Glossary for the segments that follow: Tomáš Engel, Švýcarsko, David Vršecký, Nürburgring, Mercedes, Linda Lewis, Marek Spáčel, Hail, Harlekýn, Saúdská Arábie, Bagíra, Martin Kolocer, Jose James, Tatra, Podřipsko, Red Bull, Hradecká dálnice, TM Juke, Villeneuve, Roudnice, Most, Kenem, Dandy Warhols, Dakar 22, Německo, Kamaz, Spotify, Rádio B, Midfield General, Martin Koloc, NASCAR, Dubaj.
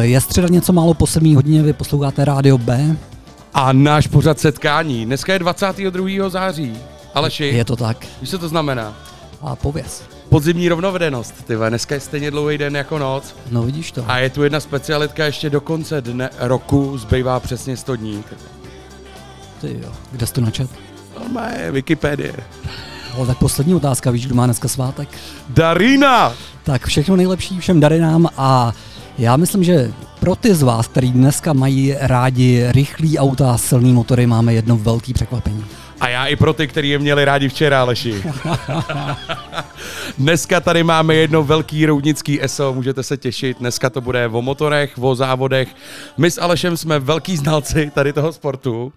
Je středa něco málo po 7. hodině, vy posloucháte Rádio B. A náš pořad setkání. Dneska je 22. září. Aleši. Je to tak. Víš, co to znamená? A pověz. Podzimní rovnovedenost, tyve. Dneska je stejně dlouhý den jako noc. No vidíš to. A je tu jedna specialitka, ještě do konce dne roku zbývá přesně 100 dní. Ty jo, kde jsi to načet? Normálně, Wikipedie. Ale tak poslední otázka, víš, kdo má dneska svátek? Darina! Tak všechno nejlepší všem Darinám a já myslím, že pro ty z vás, který dneska mají rádi rychlý auta a silný motory, máme jedno velký překvapení. A já i pro ty, kteří je měli rádi včera, Aleši. Dneska tady máme jedno velký roudnický SO, můžete se těšit. Dneska to bude o motorech, o závodech. My s Alešem jsme velký znalci tady toho sportu,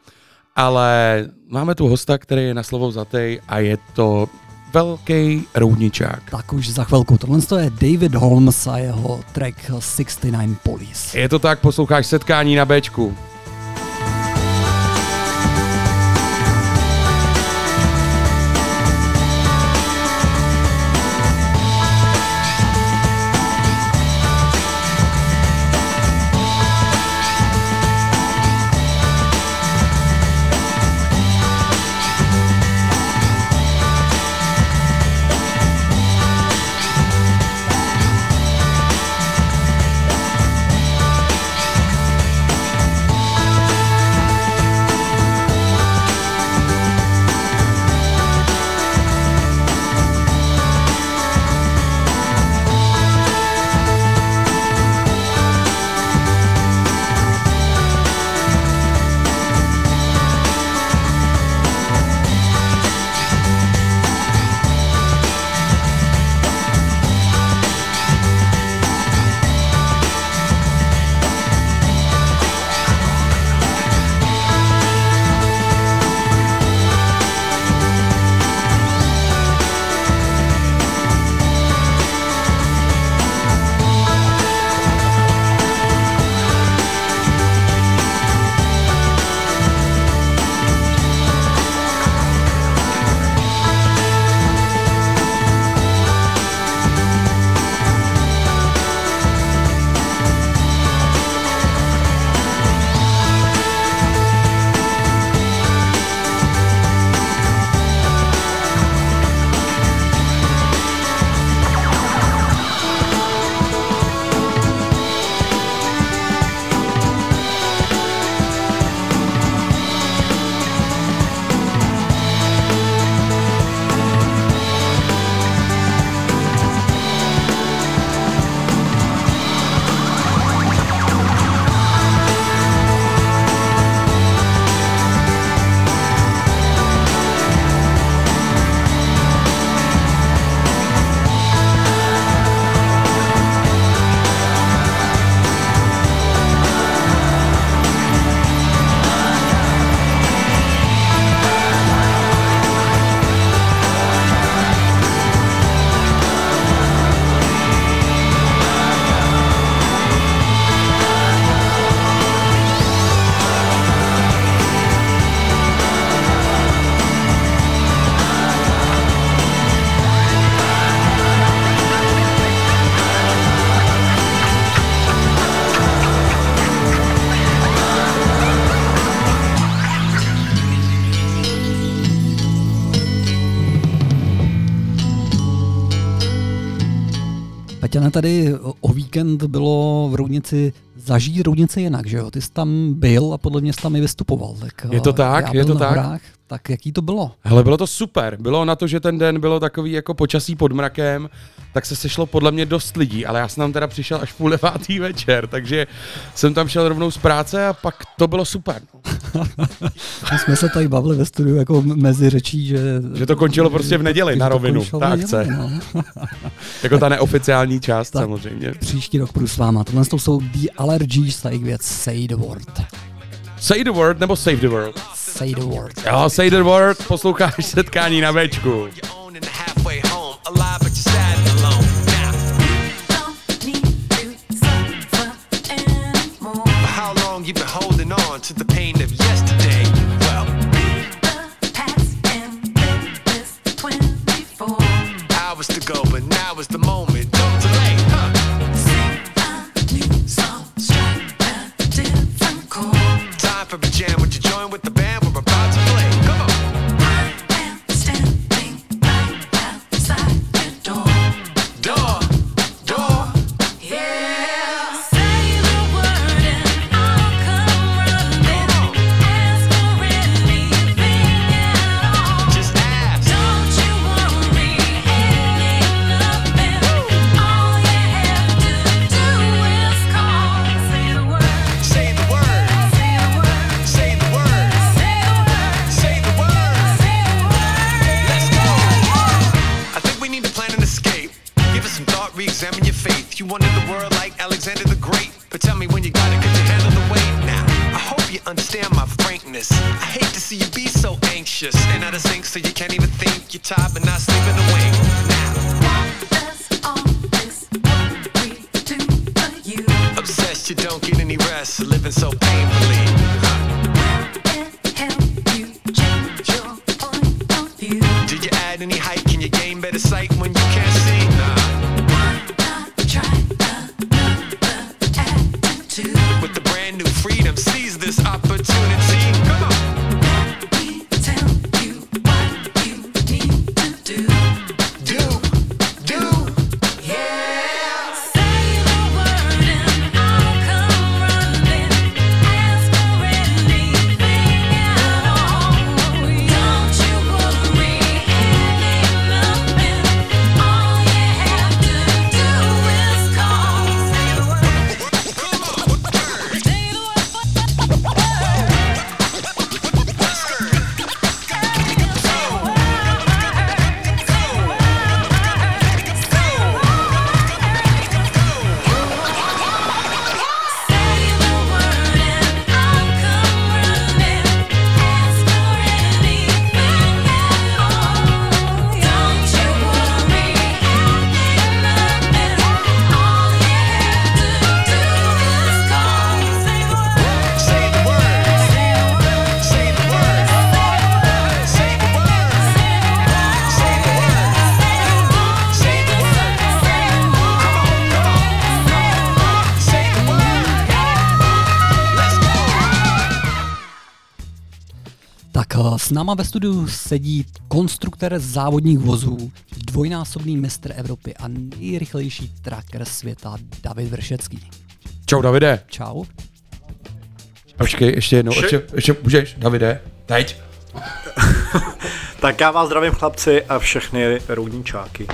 ale máme tu hosta, který je na slovo vzatej a je to velký roudničák. Tak už za chvilku. Tohle je David Holmes a jeho track 69 Police. Je to tak, posloucháš setkání na Bčku. Tady o víkend bylo v Roudnici, zažít Roudnici jinak, že jo? Ty jsi tam byl a podle mě jsi tam i vystupoval. Tak je to tak, je to tak. Horách, tak jaký to bylo? Hele, bylo to super. Bylo na to, že ten den bylo takový jako počasí pod mrakem, tak se sešlo podle mě dost lidí, ale já jsem tam teda přišel až 8:30 večer, takže jsem tam šel rovnou z práce a pak to bylo super. My jsme se tady bavili ve studiu jako mezi řečí, že to končilo prostě v neděli na rovinu, ta akce. No. Jako ta neoficiální část tak, samozřejmě. Příští rok půjdu s váma. Tohle jsou The Allergies, ta jejich věc Say the Word. Say the Word nebo Save the World? Say the Word. Jo, Say the Word, posloucháš setkání na Bčku. You've been holding on to the pain of yesterday. Well, leave the past and make this 24 hours to go, but now is the moment. Don't delay. Sing a new song. examine your faith. You wanted the world like Alexander the Great, but tell me when you got it, could you handle the weight? Now, I hope you understand my frankness. I hate to see you be so anxious and out of sync, so you can't even think. You're tired but not sleeping a wink. Now, what does all this world we do for you? Obsessed, you don't get any rest, living so painfully. Will it help you change your point of view? Do you add any height? Can you gain better sight when you can't see? Nah. Freedom, seize this opportunity. Come on. Let me tell you what you need to do. Do, yeah. Say the word and I'll come running. Ask for anything at all. Don't you worry any nothing. All you have to do is call. Say the word. Come on. S náma ve studiu sedí konstruktor závodních vozů, dvojnásobný mistr Evropy a nejrychlejší tracker světa David Vršecký. Čau, Davide. Čau. Počkej, ještě jednou, ještě můžeš, Davide, teď. Tak já vás zdravím, chlapci, a všechny roudničáky.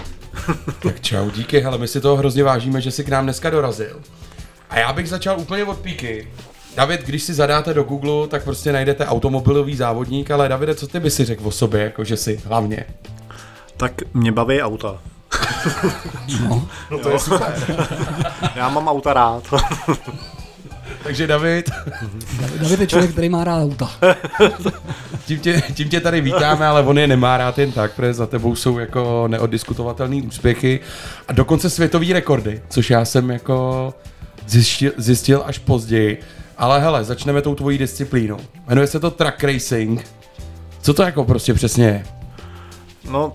Tak čau, díky, hele, my si toho hrozně vážíme, že jsi k nám dneska dorazil. A já bych začal úplně od píky. David, když si zadáte do Google, tak prostě najdete automobilový závodník, ale Davide, co ty by si řekl o sobě, jakože si hlavně? Tak mě baví auta. No to jo. Je super. Já mám auta rád. Takže David. David je člověk, který má rád auta. Tím tě tady vítáme, ale on je nemá rád jen tak, protože za tebou jsou jako neoddiskutovatelné úspěchy a dokonce světové rekordy, což já jsem jako zjistil až později. Ale hele, začneme tou tvojí disciplínou. Jmenuje se to track racing. Co to jako prostě přesně je? No,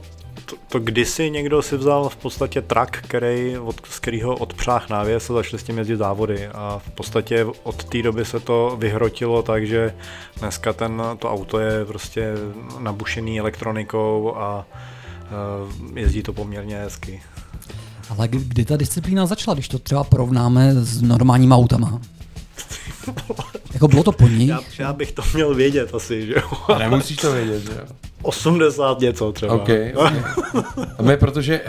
to kdysi někdo si vzal v podstatě track, z kterého odpřách návěs a začali s tím jezdit závody. A v podstatě od té doby se to vyhrotilo, takže dneska to auto je prostě nabušený elektronikou a jezdí to poměrně hezky. Ale kdy ta disciplína začala, když to třeba porovnáme s normálníma autama? Jako bylo to po nich? Já bych to měl vědět asi, že jo? A nemusíš to vědět, že jo? 80 něco třeba. Okay. A my, protože,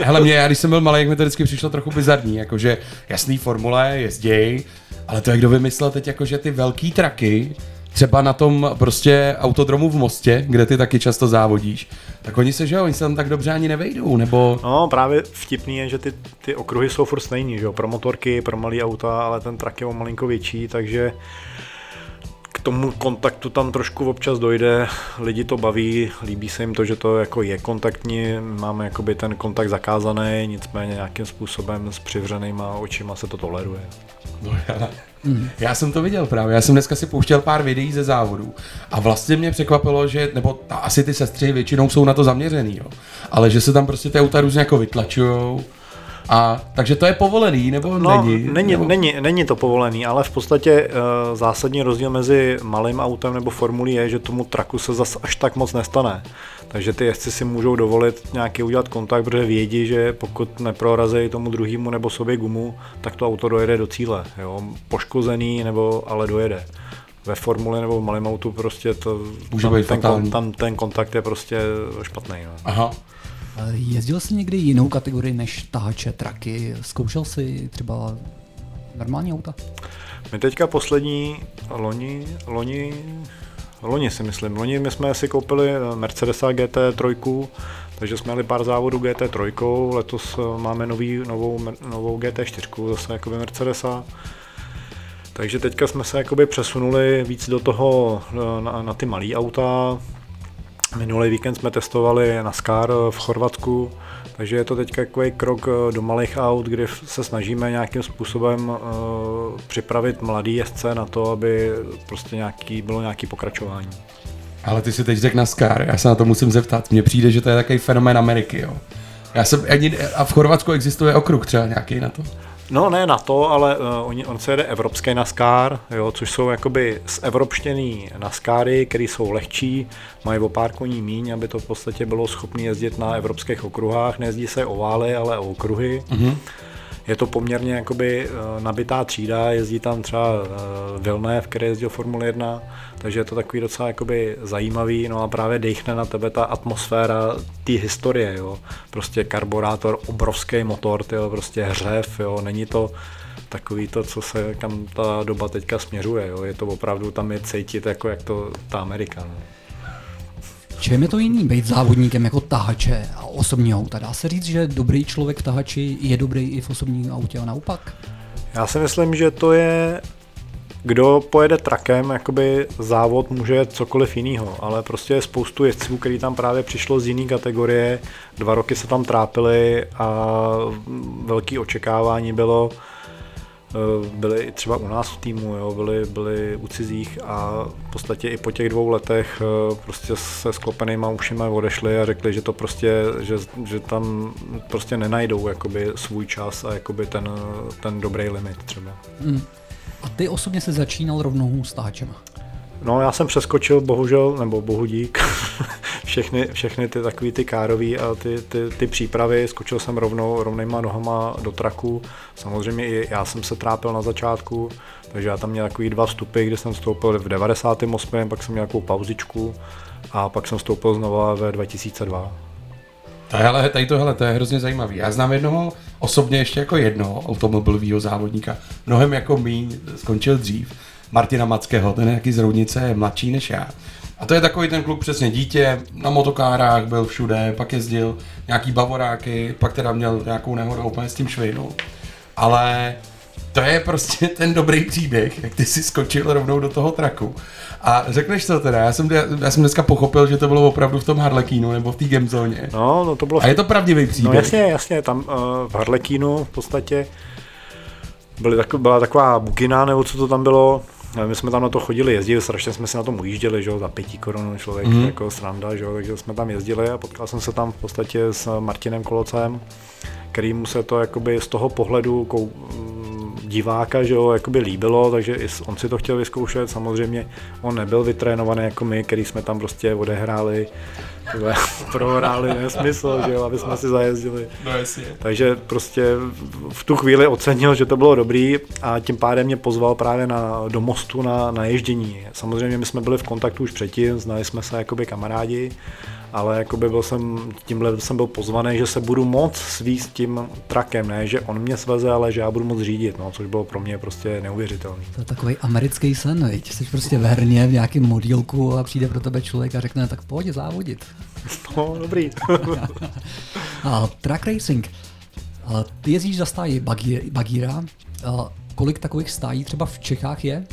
hele, já když jsem byl malý, jak mi to vždycky přišlo trochu bizarní, jakože jasný formule, jezděj, ale to jak kdo vymyslel teď, jakože ty velký traky, třeba na tom prostě autodromu v Mostě, kde ty taky často závodíš, tak oni se tam tak dobře ani nevejdou, nebo... No právě vtipný je, že ty okruhy jsou furt stejný, že jo, pro motorky, pro malý auta, ale ten trak je o malinko větší, takže k tomu kontaktu tam trošku občas dojde, lidi to baví, líbí se jim to, že to jako je kontaktní, máme jakoby ten kontakt zakázaný, nicméně nějakým způsobem s přivřenýma očima se to toleruje. No, já jsem to viděl právě, já jsem dneska si pouštěl pár videí ze závodů a vlastně mě překvapilo, že, nebo asi ty sestřihy většinou jsou na to zaměřený, jo, ale že se tam prostě ty auta různě jako vytlačujou a takže to je povolený, nebo no, není? Není to povolený, ale v podstatě zásadní rozdíl mezi malým autem nebo formulí je, že tomu traku se zas až tak moc nestane. Takže ty jezdci si můžou dovolit nějaký udělat kontakt, protože vědí, že pokud neprorazí tomu druhému nebo sobě gumu, tak to auto dojede do cíle, jo? Poškozený, nebo ale dojede. Ve formuli nebo v malém autu prostě to, ten kontakt je prostě špatný. No. Aha. Jezdil jsi někdy jinou kategorii než tahače, traky? Zkoušel jsi třeba normální auta? My teďka poslední loni my jsme si koupili Mercedesa GT3, Takže jsme měli pár závodů GT3, letos máme novou GT4, zase jakoby Mercedesa. Takže teďka jsme se jakoby přesunuli víc do toho na ty malý auta. Minulý víkend jsme testovali NASCAR v Chorvatsku, takže je to teďka takový krok do malých aut, kdy se snažíme nějakým způsobem připravit mladý jezdce na to, aby prostě bylo nějaké pokračování. Ale ty si teď řekl NASCAR, já se na to musím zeptat. Mně přijde, že to je takový fenomén Ameriky, jo. A v Chorvatsku existuje okruh třeba nějaký na to? No ne na to, ale on se jede evropský NASCAR, jo, což jsou jakoby zevropštěný NASCARy, které jsou lehčí, mají o pár koní míň, aby to v podstatě bylo schopné jezdit na evropských okruhách, nejezdí se ovály, ale okruhy. Mm-hmm. Je to poměrně jakoby nabitá třída, jezdí tam třeba Villeneuve, který jezdil Formule 1, takže je to takový docela jakoby zajímavý, no a právě dejchne na tebe ta atmosféra té historie, jo. Prostě karburátor, obrovský motor, tyjo, prostě hřev, jo, není to takový to, co se, kam ta doba teďka směřuje, jo, je to opravdu, tam je cítit jako jak to ta Amerika, no. Čím je to jiný být závodníkem jako tahače a osobního auta? Dá se říct, že dobrý člověk v tahači je dobrý i v osobním autě a naopak? Já si myslím, že to je, kdo pojede trakem, jakoby závod může cokoliv jinýho, ale prostě je spoustu jezdců, který tam právě přišlo z jiné kategorie, 2 roky se tam trápili a velké očekávání byly třeba u nás v týmu, jo, byly u cizích a v podstatě i po těch 2 letech prostě se sklopenýma ušima odešli a řekli, že to prostě, že tam prostě nenajdou jakoby svůj čas a jakoby ten dobrý limit třeba. Mm. A ty osobně se začínal rovnou s táčema? No já jsem přeskočil bohužel, nebo bohudík, všechny ty takový ty kárový a ty přípravy, skočil jsem rovnýma nohama do traku, samozřejmě i já jsem se trápil na začátku, takže já tam měl takový 2 vstupy, kde jsem vstoupil v 98, pak jsem měl nějakou pauzičku a pak jsem vstoupil znova ve 2002. To je hrozně zajímavý. Já znám jednoho, osobně ještě jako jednoho automobilového závodníka, mnohem jako míň, skončil dřív, Martina Mackého, ten je nějaký z Roudnice, je mladší než já. A to je takový ten kluk, přesně dítě, na motokárách byl všude, pak jezdil nějaký bavoráky, pak teda měl nějakou nehodu, úplně s tím švejnul. Ale to je prostě ten dobrý příběh, jak ty si skočil rovnou do toho traku. A řekneš to teda, já jsem dneska pochopil, že to bylo opravdu v tom Harlekínu nebo v té gamezóně. No, to bylo... A je to pravdivý příběh. No jasně, tam v Harlekínu v podstatě byla taková bugina, nebo co to tam bylo. My jsme tam na to chodili, jezdili, strašně jsme si na tom ujížděli, že jo, za 5 korun člověk, jako sranda, že jo, takže jsme tam jezdili a potkal jsem se tam v podstatě s Martinem Kolocem, kterýmu se to jakoby z toho pohledu diváka, že jo, jakoby líbilo, takže i on si to chtěl vyzkoušet, samozřejmě on nebyl vytrénovaný jako my, který jsme tam prostě odehráli, prohráli nesmysl, že jo, aby jsme si zajezdili. No, takže prostě v tu chvíli ocenil, že to bylo dobrý a tím pádem mě pozval právě do Mostu na ježdění. Samozřejmě my jsme byli v kontaktu už předtím, znali jsme se jakoby kamarádi, ale jakoby tímhle jsem byl pozvaný, že se budu moc svíst tím trakem, ne, že on mě sveze, ale že já budu moc řídit, no, což bylo pro mě prostě neuvěřitelný. To je takový americký sen, viď? Jsi prostě ve herně v nějakém modílku a přijde pro tebe člověk a řekne, tak pojď závodit. No, dobrý. A track racing. Ty jezdíš za stáji Bagíra. Kolik takových stájí třeba v Čechách je?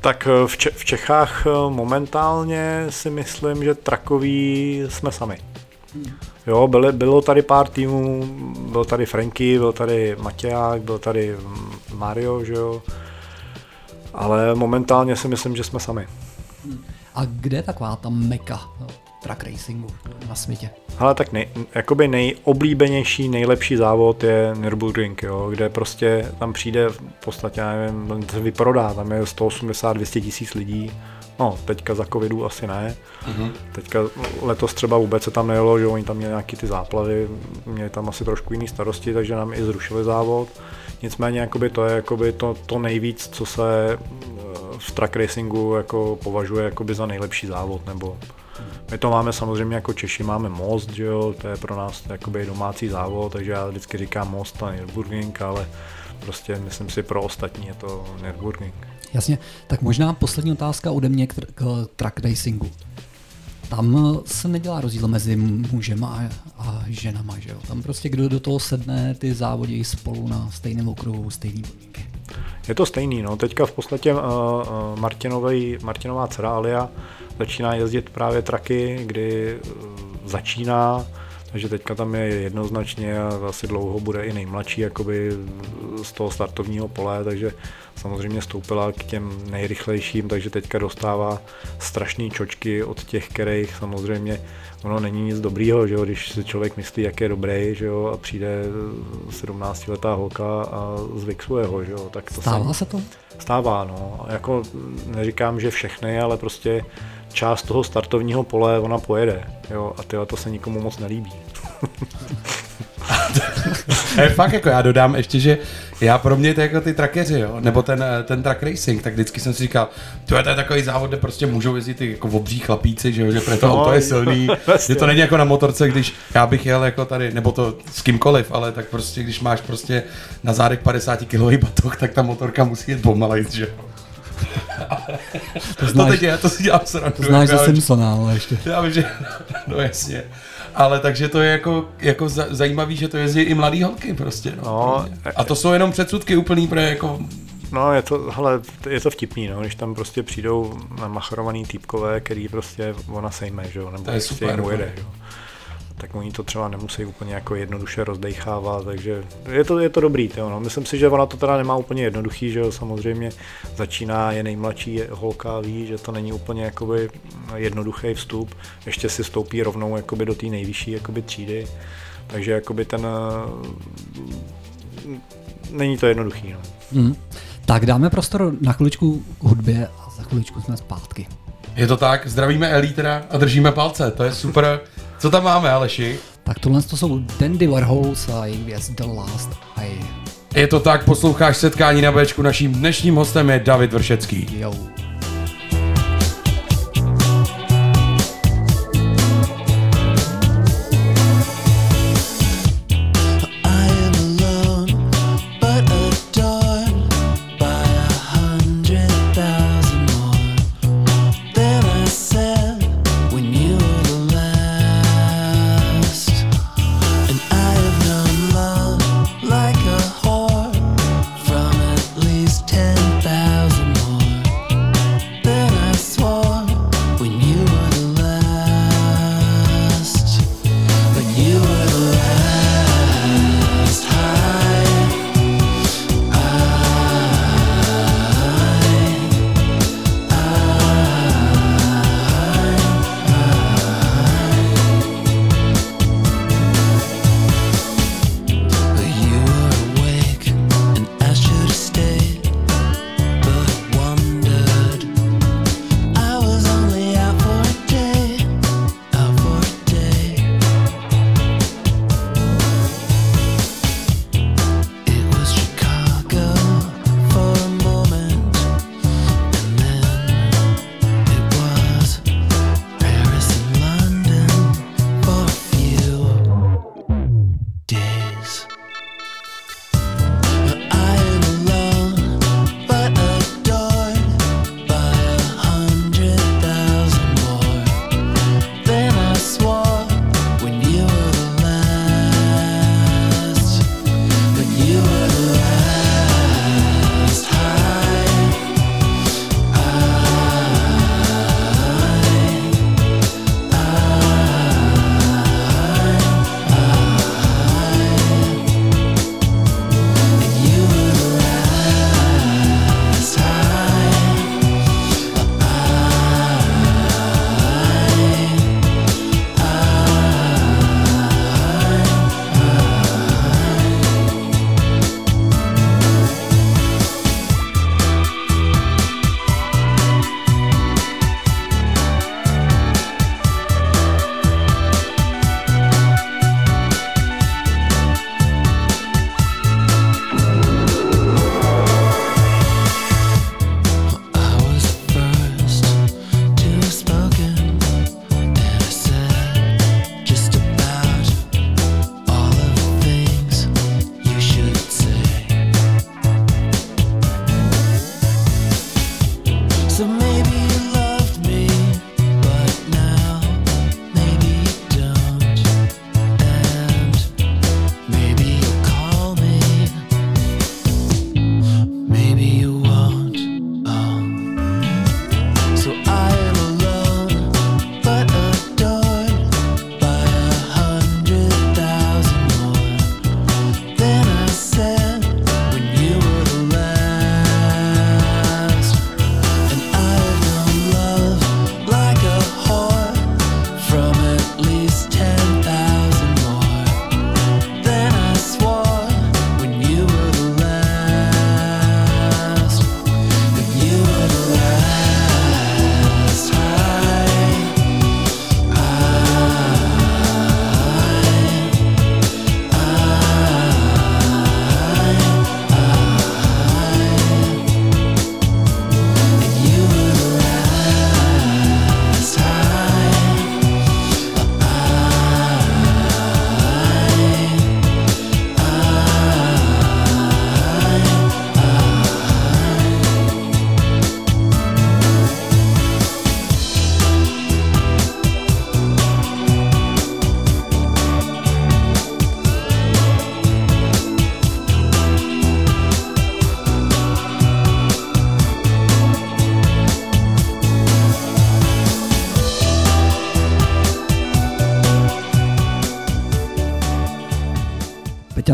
Tak v Čechách momentálně si myslím, že trakoví jsme sami. Jo, bylo tady pár týmů, byl tady Franky, byl tady Matěják, byl tady Mario, že jo. Ale momentálně si myslím, že jsme sami. A kde je taková ta meka track racingu na světě? Hele, tak jakoby nejoblíbenější, nejlepší závod je Nürburgring, jo, kde prostě tam přijde v podstatě, já nevím, se vyprodá, tam je 180-200 tisíc lidí, no teďka za covidu asi ne, Teďka letos třeba vůbec se tam nejelo, že oni tam měli nějaký ty záplavy, měli tam asi trošku jiný starosti, takže nám i zrušili závod, nicméně jakoby to je jakoby to nejvíc, co se v track racingu jako považuje jakoby za nejlepší závod, nebo my to máme samozřejmě jako Češi, máme Most, že jo, to je pro nás jakoby domácí závod, takže já vždycky říkám Most a Nürburgring, ale prostě myslím si pro ostatní je to Nürburgring. Jasně, tak možná poslední otázka ode mě k track racingu. tam se nedělá rozdíl mezi mužema a ženama, že jo? Tam prostě kdo do toho sedne, ty závodí spolu na stejném okruhu, stejný bodník. Je to stejný, no. Teďka v podstatě Martinová dcera Alia začíná jezdit právě traky, kdy začíná, takže teďka tam je jednoznačně a asi dlouho bude i nejmladší jakoby z toho startovního pole, takže samozřejmě stoupila k těm nejrychlejším, takže teďka dostává strašné čočky od těch, kterých samozřejmě ono není nic dobrýho, že jo, když se člověk myslí, jak je dobrý, že jo, a přijde 17-letá holka a zvyksuje ho, že jo, tak to stává se to? Stává, no, jako neříkám, že všechny, ale prostě část toho startovního pole ona pojede, jo, a tyhle to se nikomu moc nelíbí. Fakt jako já dodám ještě, že já pro mě to jako ty trakeři, jo, nebo ten track racing, tak vždycky jsem si říkal, to je takový závod, kde prostě můžou jezdit ty jako obří chlapíci, že jo, že pro to auto je silný, že to není jako na motorce, když já bych jel jako tady, nebo to s kýmkoliv, ale tak prostě, když máš prostě na zádech 50 kilový batoh, tak ta motorka musí jet pomalejc, že jo. To si dělám srandu. To znáš ze Simpsona, ale ještě. Já vím, že, no jasně. Ale takže to je jako zajímavý, že to jezdí i mladý holky prostě. No. A to jsou jenom předsudky úplný, protože jako... No, je to vtipný, no, když tam prostě přijdou namachrovaný týpkové, který prostě ona sejme, že jo, nebo to je prostě super, jim ujede, že jo. Tak oni to třeba nemusí úplně jako jednoduše rozdejchávat, takže je to dobrý. Tyjo, no. Myslím si, že ona to teda nemá úplně jednoduchý, že jo, samozřejmě začíná, je nejmladší holka, ví, že to není úplně jakoby jednoduchý vstup, ještě si stoupí rovnou jakoby do té nejvyšší jakoby třídy, takže jakoby není to jednoduchý. No. Tak dáme prostor na chviličku hudbě a za chviličku jsme zpátky. Je to tak, zdravíme Elítra a držíme palce, to je super. Co tam máme, Aleši? Tak tohle to jsou Dandy Warhols a jejich věc The Last Eye. Je to tak, posloucháš Setkání na Bčku, naším dnešním hostem je David Vršecký. Jo.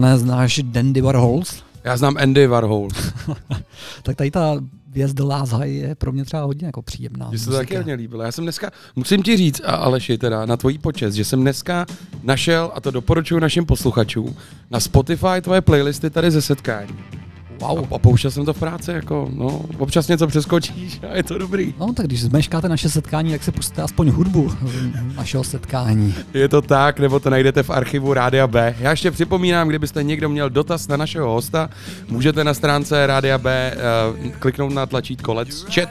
Martine, znáš Dandy Warhols? Já znám Andy Warhols. Tak tady ta věc The Last High je pro mě třeba hodně jako příjemná. Mně se to taky hodně líbilo. Já jsem dneska, musím ti říct, Aleši, teda na tvojí počest, že jsem dneska našel, a to doporučuji našim posluchačům, na Spotify tvoje playlisty tady ze setkání. Wow. A pouštěl jsem to v práci, jako, no, občas něco přeskočíš a je to dobrý. No, tak když zmeškáte naše setkání, tak si pustíte aspoň hudbu našeho setkání. Je to tak, nebo to najdete v archivu Rádia B. Já ještě připomínám, kdybyste někdo měl dotaz na našeho hosta, můžete na stránce Rádia B kliknout na tlačítko Let's Chat.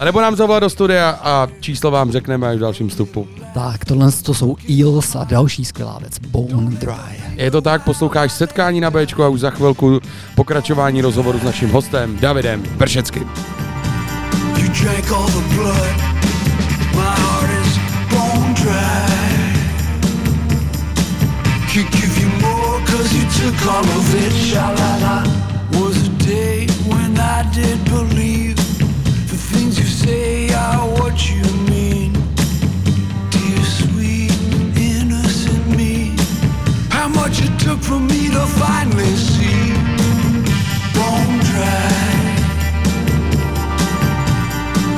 A nebo nám zavolat do studia a číslo vám řekneme až v dalším vstupu. Tak, tohle to jsou Eels a další skvělá věc, Bone Dry. Je to tak, posloucháš Setkání na Bčku a už za chvilku pokračování rozhovoru s naším hostem Davidem Vršeckým. They are what you mean, dear sweet innocent me. How much it took for me to finally see. Bone dry.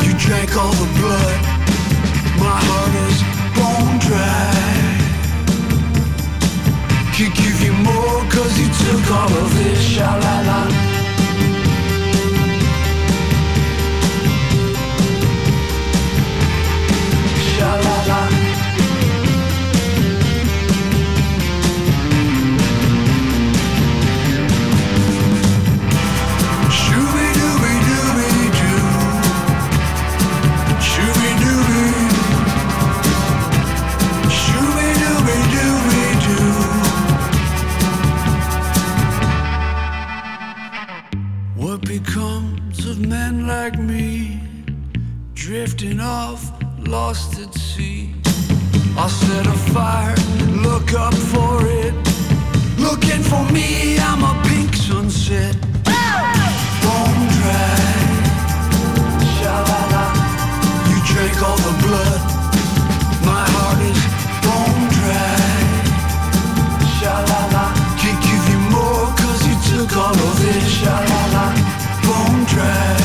You drank all the blood. My heart is bone dry. Can't give you more 'cause you took all of it. Sha la la. La, la, la. Shooby dooby dooby doo. Shooby dooby. Shooby dooby dooby doo. What becomes of men like me, drifting off, lost at sea. I'll set a fire, look up for it. Looking for me, I'm a pink sunset. Bone dry. Sha-la-la. You drank all the blood. My heart is bone dry. Sha-la-la. Can't give you more 'cause you took all of it. Sha-la-la. Bone dry.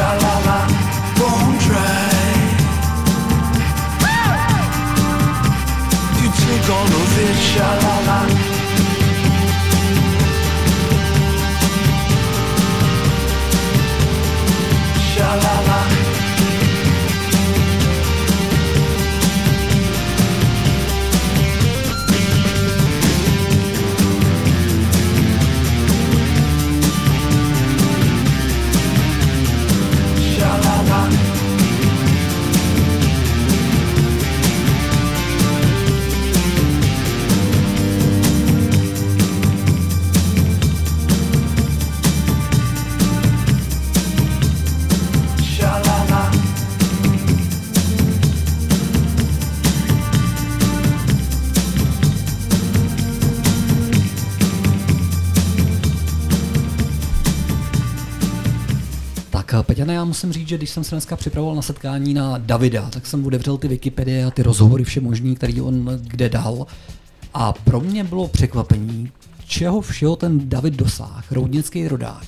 La la la, bone dry. You take all of it, sha la la. Sha la la. Peťane, já musím říct, že když jsem se dneska připravoval na setkání na Davida, tak jsem otevřel ty Wikipedie a ty rozhovory vše možný, který on kde dal. A pro mě bylo překvapení, čeho všeho ten David dosáhl, roudnický rodák.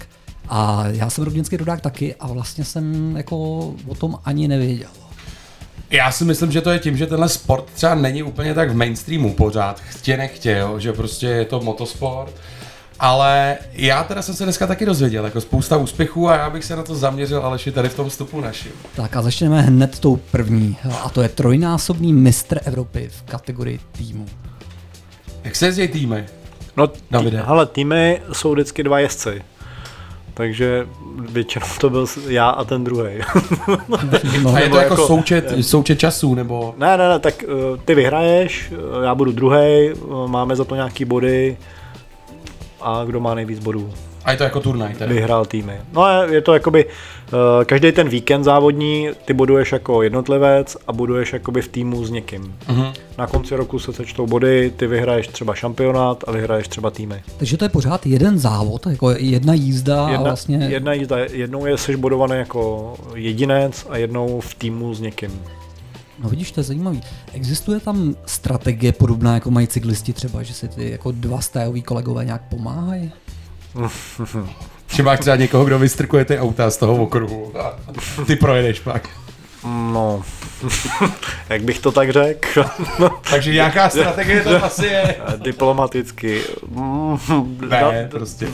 A já jsem roudnický rodák taky a vlastně jsem jako o tom ani nevěděl. Já si myslím, že to je tím, že tenhle sport třeba není úplně tak v mainstreamu pořád, chtě nechtěl, že prostě je to motosport. Ale já teda jsem se dneska taky dozvěděl, jako spousta úspěchů a já bych se na to zaměřil, Aleši, tady v tom vstupu našim. Tak a začneme hned tou první, a to je trojnásobný mistr Evropy v kategorii týmu. Jak se jezdí týmy? No, hele, týmy jsou vždycky dva jezdci. Takže většinou to byl já a ten druhej. A je to jako součet časů, nebo? Ne, tak ty vyhraješ, já budu druhej, máme za to nějaký body. A kdo má nejvíc bodů. A je to jako turnaj teda? Vyhrál týmy. No a je to jakoby, každý ten víkend závodní, ty boduješ jako jednotlivec a boduješ jakoby v týmu s někým. Uh-huh. Na konci roku se sečtou body, ty vyhraješ třeba šampionát a vyhraješ třeba týmy. Takže to je pořád jeden závod, jako jedna jízda a vlastně... Jedna jízda, jednou jsi bodovaný jako jedinec a jednou v týmu s někým. No vidíš, to je zajímavý. Existuje tam strategie podobná, jako mají cyklisti třeba, že si ty jako dva stájoví kolegové nějak pomáhají? Že máš třeba někoho, kdo vystrkuje ty auta z toho okruhu a ty projedeš pak. No, jak bych to tak řekl. Takže nějaká strategie to asi je. Diplomaticky. Ne, prostě.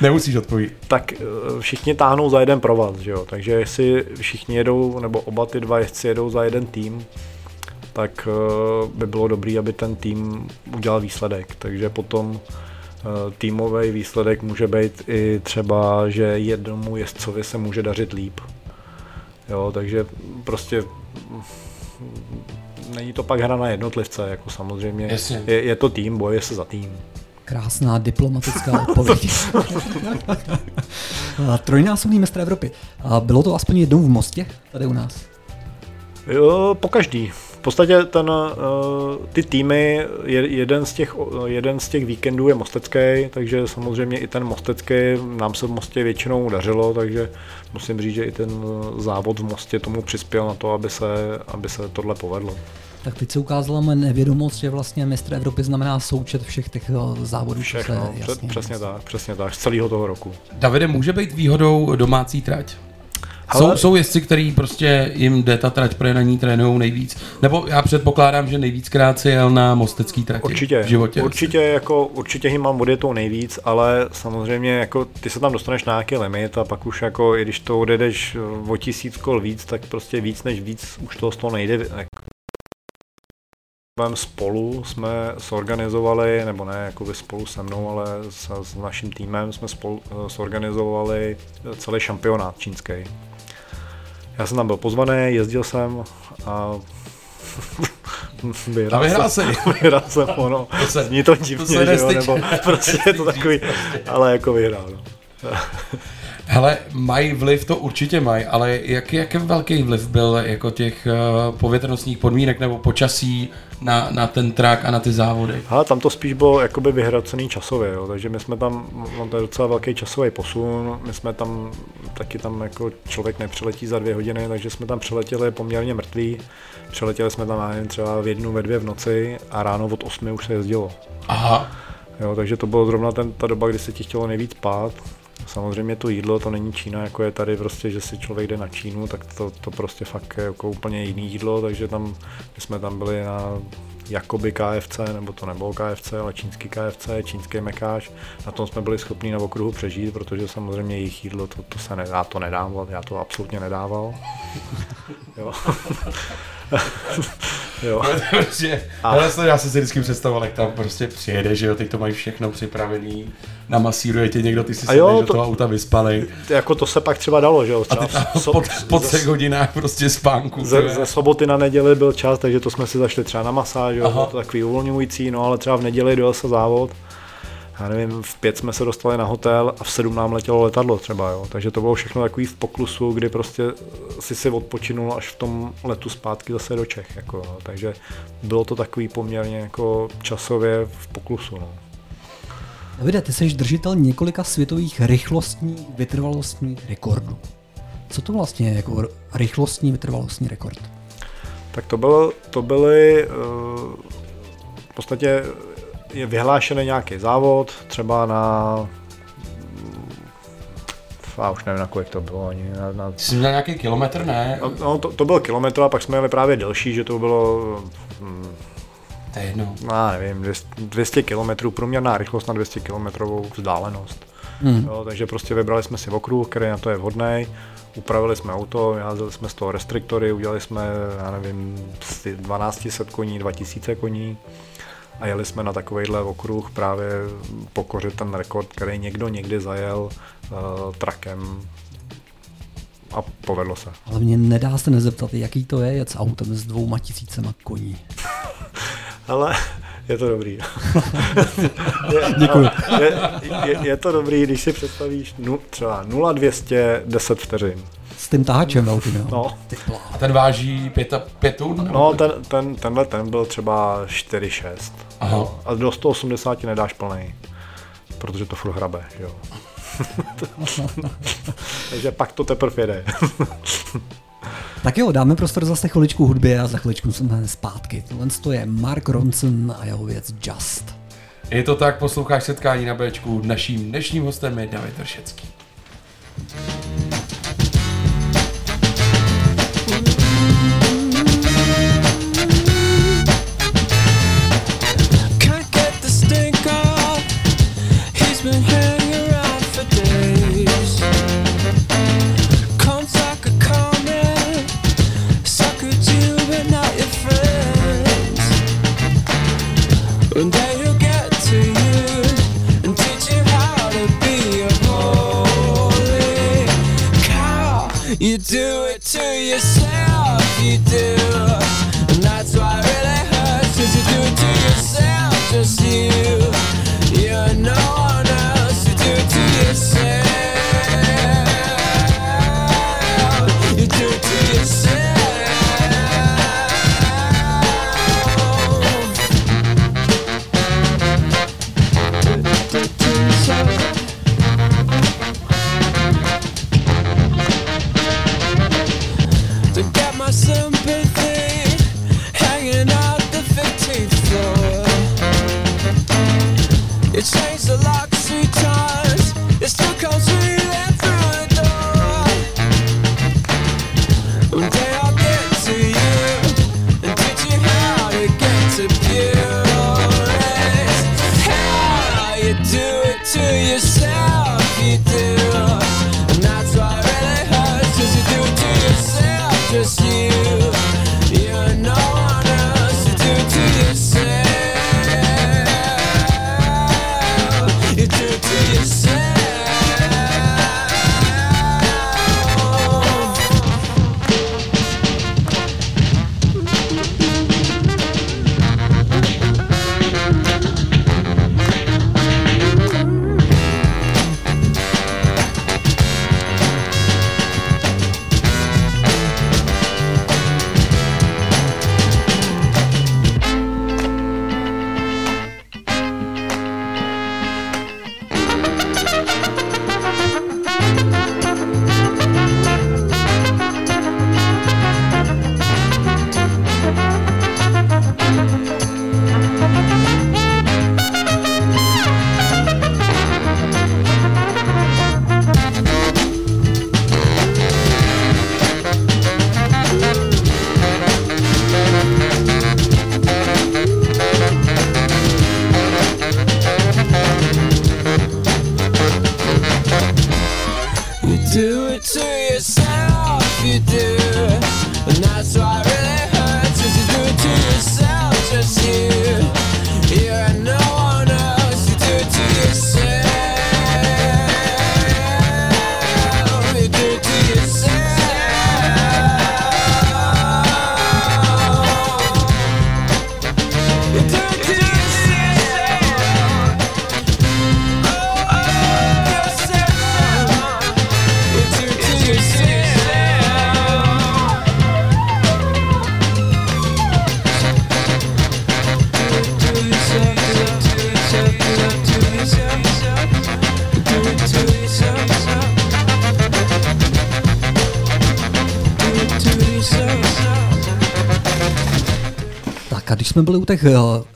Nemusíš odpovědět. Tak všichni táhnou za jeden provaz, že jo? Takže jestli všichni jedou, nebo oba ty dva jezdci jedou za jeden tým, tak by bylo dobré, aby ten tým udělal výsledek. Takže potom týmový výsledek může být i třeba, že jednomu jezdcovi se může dařit líp. Jo, takže prostě není to pak hra na jednotlivce, jako samozřejmě je to tým, boje se za tým. Krásná diplomatická odpověď. Trojnásobný mistr Evropy. A bylo to aspoň jednou v Mostě, tady u nás? Jo, po každý. V podstatě ty týmy, jeden z těch víkendů je mostecký, takže samozřejmě i ten mostecký, nám se v Mostě většinou dařilo, takže musím říct, že i ten závod v Mostě tomu přispěl na to, aby se tohle povedlo. Tak teď se ukázala moje nevědomost, že vlastně mistr Evropy znamená součet všech těch závodů. Všechno, přesně tak, z celého toho roku. Davide, může být výhodou domácí trať? Jsou jezdci, který prostě jim jde ta trať, protože na ní trénujou nejvíc. Nebo já předpokládám, že nejvíckrát si jel na mostecký trati. Určitě, v životě. Určitě jim mám odjetou nejvíc, ale samozřejmě jako ty se tam dostaneš na nějaký limit a pak už jako i když to odjedeš o 1000 kol víc, tak prostě víc už toho nejde. Spolu jsme zorganizovali, nebo ne jako spolu se mnou, ale s naším týmem jsme spolu zorganizovali celý šampionát čínský. Já jsem tam byl pozvaný, jezdil jsem a vyhrál jsem ono. Zní to divně, že jo, nebo prostě je to takový, ale jako vyhrál. No. Hele, mají vliv, to určitě mají, ale jaký velký vliv byl jako těch povětrnostních podmínek nebo počasí na ten trák a na ty závody? Hele, tam to spíš bylo jakoby vyhracený časově, jo, takže my jsme tam, to je docela velký časový posun, my jsme tam, taky tam jako člověk nepřiletí za 2 hodiny, takže jsme tam přiletěli poměrně mrtví, přiletěli jsme tam nevím, třeba v 1, ve 2 v noci a ráno od 8 už se jezdilo. Aha. Jo, takže to bylo zrovna ta doba, kdy se ti chtělo nejvíc spát. Samozřejmě to jídlo, to není Čína, jako je tady prostě, že si člověk jde na Čínu, tak to prostě fakt je jako úplně jiný jídlo, takže tam, my jsme tam byli na jakoby KFC, nebo to nebylo KFC, ale čínský KFC, čínský mekáč, na tom jsme byli schopni na okruhu přežít, protože samozřejmě jejich jídlo, to se nedá, to nedával, já to absolutně nedával. Jo. Jo. Ale já jsem si vždycky představoval, jak tam prostě přijede, že jo, teď to mají všechno připravený, namasíruje tě někdo, ty si sedneš do toho auta vyspalej. Jako to se pak třeba dalo, že jo. A ty tam po 3 hodinách prostě spánku. Ze soboty na neděli byl čas, takže to jsme si zašli třeba na masáž, jo, to takový uvolňující, no ale třeba v neděli dojel se závod. Já nevím, v 5 jsme se dostali na hotel a v 7 nám letělo letadlo třeba, jo. Takže to bylo všechno takový v poklusu, kdy prostě si odpočinul až v tom letu zpátky zase do Čech, jako, no. Takže bylo to takový poměrně jako časově v poklusu, no. Davide, ty jsi držitel několika světových rychlostních, vytrvalostních rekordů. Co to vlastně je jako rychlostní, vytrvalostní rekord? Tak to byly v podstatě je vyhlášený nějaký závod, třeba na... Já už nevím, na kolik to bylo ani. Jsi měl nějaký kilometr, ne? No, to byl kilometr a pak jsme měli právě delší, že to bylo... To je jedno. Já nevím, 200 kilometrů, průměrná rychlost na 200 kilometrovou vzdálenost. Jo, takže prostě vybrali jsme si okruh, který na to je vhodný, upravili jsme auto, vyházeli jsme z toho restriktory, udělali jsme, já nevím, 1200 koní, 2000 koní. A jeli jsme na takovejhle okruh právě pokořit ten rekord, který někdo někdy zajel trakem a povedlo se. Ale mě nedá se nezeptat, jaký to je jet s autem s 2000 koní. Ale je to dobrý. Děkuji. Je to dobrý, když si představíš třeba 0-210 vteřin. S tím tahačem velkým, jo? No. A ten váží 5 tun? No, tenhle byl třeba 4,6. Aha. A do 180 nedáš plnej, protože to furt hrabe, jo. Takže pak to teprve jede. Tak jo, dáme prostor zase chviličku hudbě a za chviličku jsme zpátky. Tohle je Mark Ronson a jeho věc Just. Je to tak, posloucháš Setkání na Bčku. Naším dnešním hostem je David Vršecký. You do it to yourself, you do. And that's why it really hurts, cause you do it to yourself, just you. You're no one else, you do it to yourself. You do it to yourself. Do it to yourself. Jsme byli u těch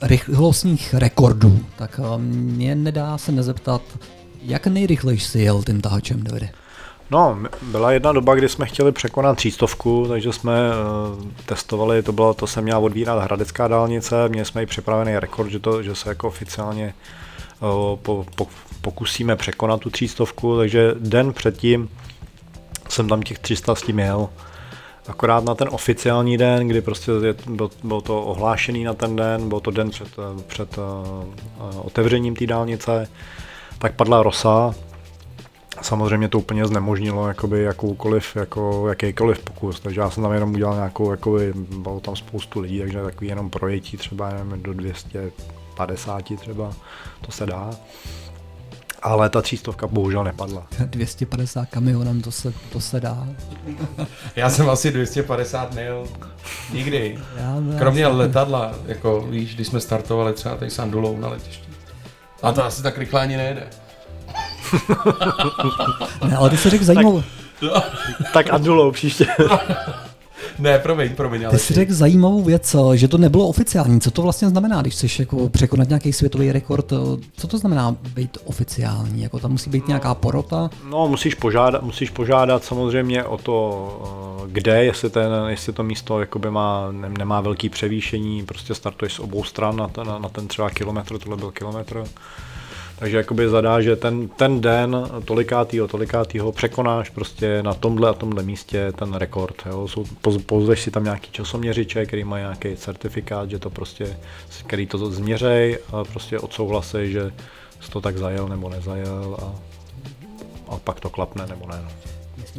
rychlostních rekordů, tak mě nedá se nezeptat, jak nejrychlejší si jel tím tahačem, Davide? No, byla jedna doba, kdy jsme chtěli překonat 300, takže jsme testovali, to se měla odvírat Hradecká dálnice, měli jsme i připravený rekord, že se jako oficiálně pokusíme překonat tu 300, takže den předtím jsem tam těch 300 s tím jel. Akorát na ten oficiální den, kdy prostě bylo to ohlášený na ten den, byl to den před otevřením té dálnice, tak padla rosa. Samozřejmě to úplně znemožnilo jakýkoliv pokus, takže já jsem tam jenom udělal nějakou, bylo tam spoustu lidí, takže takový jenom projetí třeba nevím, do 250 třeba, to se dá. Ale ta 300 bohužel nepadla. 250 kamionem, to se dá. Já jsem asi 250 nejel nikdy. Kromě letadla, jako víš, když jsme startovali třeba tady s Andulou na letišti. A to asi tak rychle ani nejede. Ne, ale ty se řekl zajímavé. Tak Andulou příště. Ne, promiň. Ty jsi řekl zajímavou věc, že to nebylo oficiální. Co to vlastně znamená, když chceš jako překonat nějaký světový rekord? Co to znamená být oficiální? Jako tam musí být nějaká porota? No, musíš požádat samozřejmě o to, kde, jestli to místo jakoby nemá velký převýšení, prostě startuješ z obou stran na ten třeba kilometr, tohle byl kilometr. Takže jakoby zadá, že ten den tolikátýho překonáš prostě na tomhle a tomhle místě ten rekord. Jo. Pozveš si tam nějaký časoměřiče, který má nějaký certifikát, že to prostě, který to změřej a prostě odsouhlasej, že jsi to tak zajel nebo nezajel a pak to klapne nebo ne.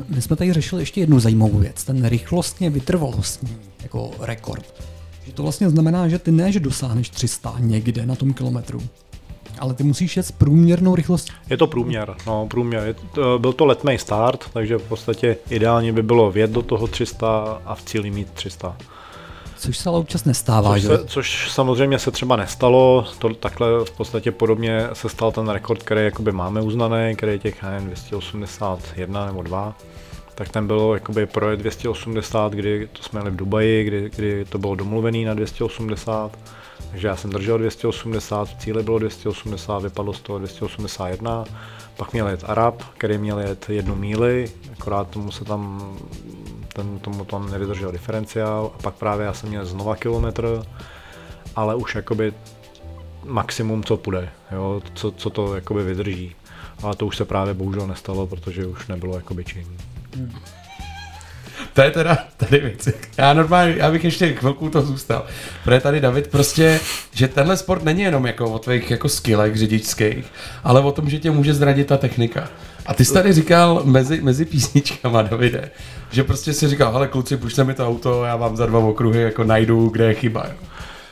My jsme tady řešili ještě jednu zajímavou věc, ten rychlostně vytrvalostní jako rekord. Že to vlastně znamená, že ty ne, že dosáhneš 300 někde na tom kilometru, ale ty musíš jet s průměrnou rychlostí. Je to průměr. Byl to letmej start, takže v podstatě ideálně by bylo vjet do toho 300 a v cíli mít 300. Což se ale občas nestává, což samozřejmě se třeba nestalo, takhle v podstatě podobně se stal ten rekord, který jakoby máme uznaný, který je těch 281 nebo 2, tak ten bylo jakoby projet 280, kdy to jsme jeli v Dubaji, kdy to bylo domluvený na 280. Takže já jsem držel 280, v cíli bylo 280, vypadlo z toho 281, pak měl jet Arab, který měl jet 1 míli, akorát tomu tam nevydržel diferenciál a pak právě já jsem měl znova kilometr, ale už jakoby maximum, co půjde, jo, co to jakoby vydrží, ale to už se právě bohužel nestalo, protože už nebylo jakoby čím. To je teda tady věc. Já normálně, abych ještě chvilku to zůstal. Protože tady David prostě, že tenhle sport není jenom jako o tvých jako skillech řidičských, ale o tom, že tě může zradit ta technika. A ty jsi tady říkal mezi písničkama, Davide, že prostě si říkal, hele kluci, pušte mi to auto, já vám za 2 okruhy jako najdu, kde je chyba. Jo.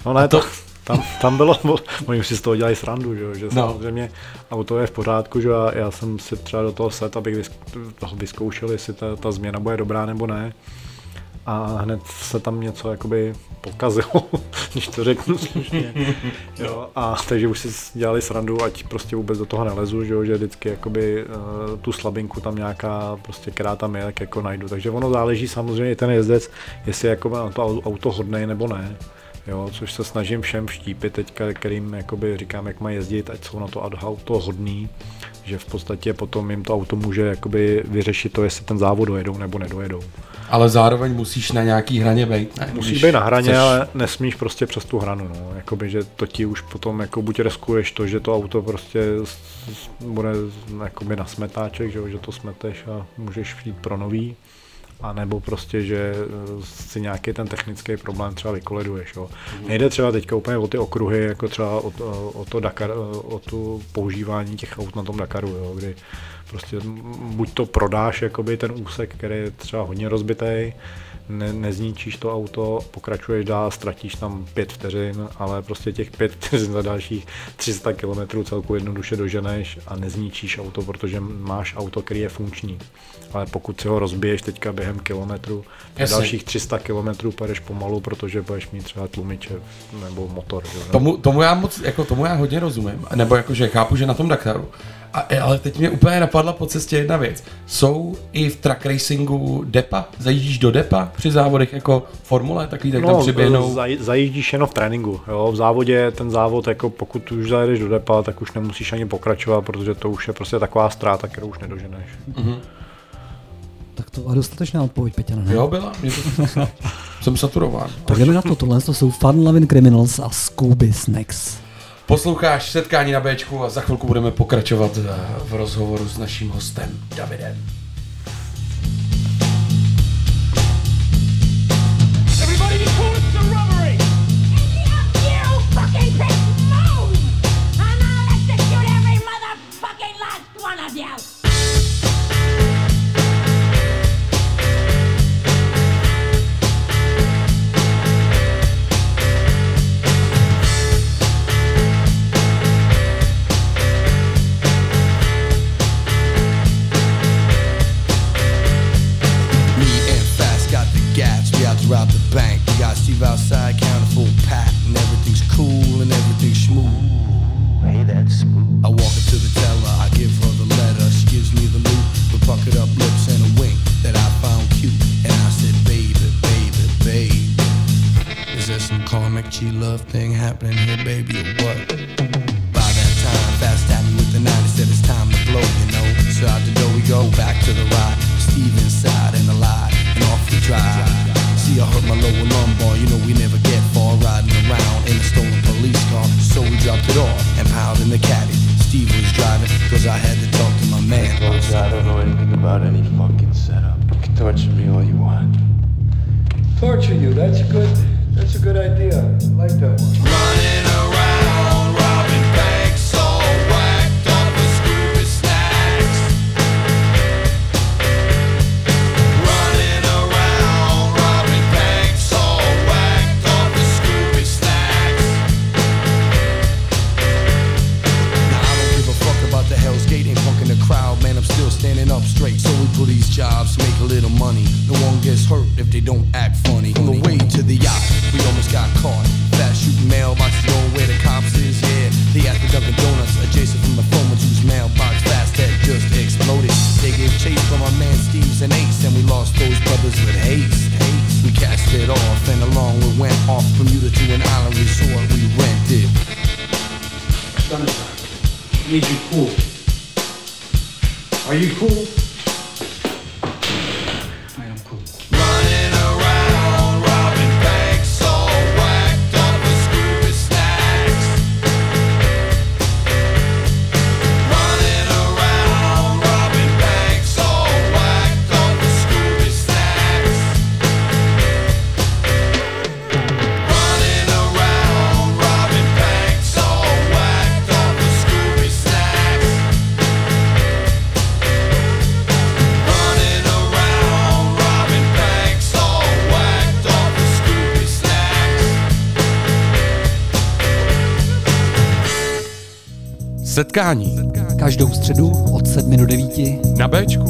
No ne, to... Tam bylo, oni už si z toho dělají srandu, že samozřejmě auto je v pořádku, že já jsem si třeba do toho set, abych vyzkoušel, jestli ta změna bude dobrá nebo ne. A hned se tam něco jakoby pokazilo, když to řeknu slušně. Jo, a takže už si dělali srandu, ať prostě vůbec do toho nelezu, že vždycky jakoby tu slabinku tam nějaká, prostě která tam je, tak jako najdu. Takže ono záleží samozřejmě i ten jezdec, jestli je jako na to auto hodnej nebo ne. Jo, což se snažím všem vštípit teďka, kterým jakoby říkám, jak mají jezdit, ať jsou na to auto hodný, že v podstatě potom jim to auto může jakoby vyřešit to, jestli ten závod dojedou nebo nedojedou. Ale zároveň musíš na nějaký hraně být. Ne? Musíš být na hraně, ale nesmíš prostě přes tu hranu. No. Jakoby, že to ti už potom jako buď riskuješ to, že to auto prostě bude jakoby na smetáček, že to smeteš a můžeš jít pro nový. A nebo prostě, že si nějaký ten technický problém třeba vykoleduješ. Jo. Nejde třeba teďka úplně o ty okruhy, jako třeba o tu používání těch aut na tom Dakaru, jo, kdy prostě buď to prodáš jakoby ten úsek, který je třeba hodně rozbitý, nezničíš to auto, pokračuješ dál, ztratíš tam 5 vteřin, ale prostě těch 5 vteřin za dalších 300 km celku jednoduše doženeš a nezničíš auto, protože máš auto, který je funkční. Ale pokud si ho rozbiješ teďka během kilometru, dalších 300 km půjdeš pomalu, protože budeš mít třeba tlumiče nebo motor. Že? Tomu já hodně rozumím, nebo jakože chápu, že na tom Dakaru. Ale teď mě úplně napadla po cestě jedna věc. Jsou i v track racingu depa? Zajíždíš do depa při závodech jako formule? Takový, tak tam přiběhnou? Zajíždíš jenom v tréninku. Jo? V závodě ten závod, jako pokud už zajedeš do depa, tak už nemusíš ani pokračovat, protože to už je prostě taková ztráta, kterou už nedoženeš. Mm-hmm. Tak to byla dostatečná odpověď, Peťana. Jo, byla. Jsem saturován. Pojďme na to, tohle jsou Fun Lovin' Criminals a Scooby Snacks. Posloucháš Setkání na Bčku a za chvilku budeme pokračovat v rozhovoru s naším hostem Davidem. Up lips and a wink that I found cute, and I said, baby, baby, Is there some karmic G-love thing happening here, baby, or what? By that time, fast at me with the nine, he said it's time to blow, you know. So out the door we go, back to the ride. Steve inside and alive, and off we drive. See, I hurt my lower lumbar, you know we never get far riding around in a stolen police car. So we dropped it off and piled in the caddy. Steve was driving, cause I had to talk to my man. I don't know anything about any fucking setup. You can torture me all you want. Torture you, that's a good idea. I like that one. Running around, robbing banks, so whacked up with screwy snacks. Running around, robbing banks, so whacked up with screwy snacks. Now I don't give a fuck about the Hell's Gate and fucking the crowd, man, I'm still standing up straight. So we pull these jobs, make a little money. No one gets hurt if they don't act funny. On the way to the yacht, we almost got caught. Fast shooting mailboxes, going where the cops is, yeah. They asked the Dunkin' Donuts adjacent from the phone, whose mailbox fast had just exploded. They gave chase from our man Steve's and Ace, and we lost those brothers with haste. We cast it off, and along we went off from Utah to an island resort we rented. Sunshine, I need you cool. Are you cool? Setkání. Každou středu od 7 do 9 na Béčku.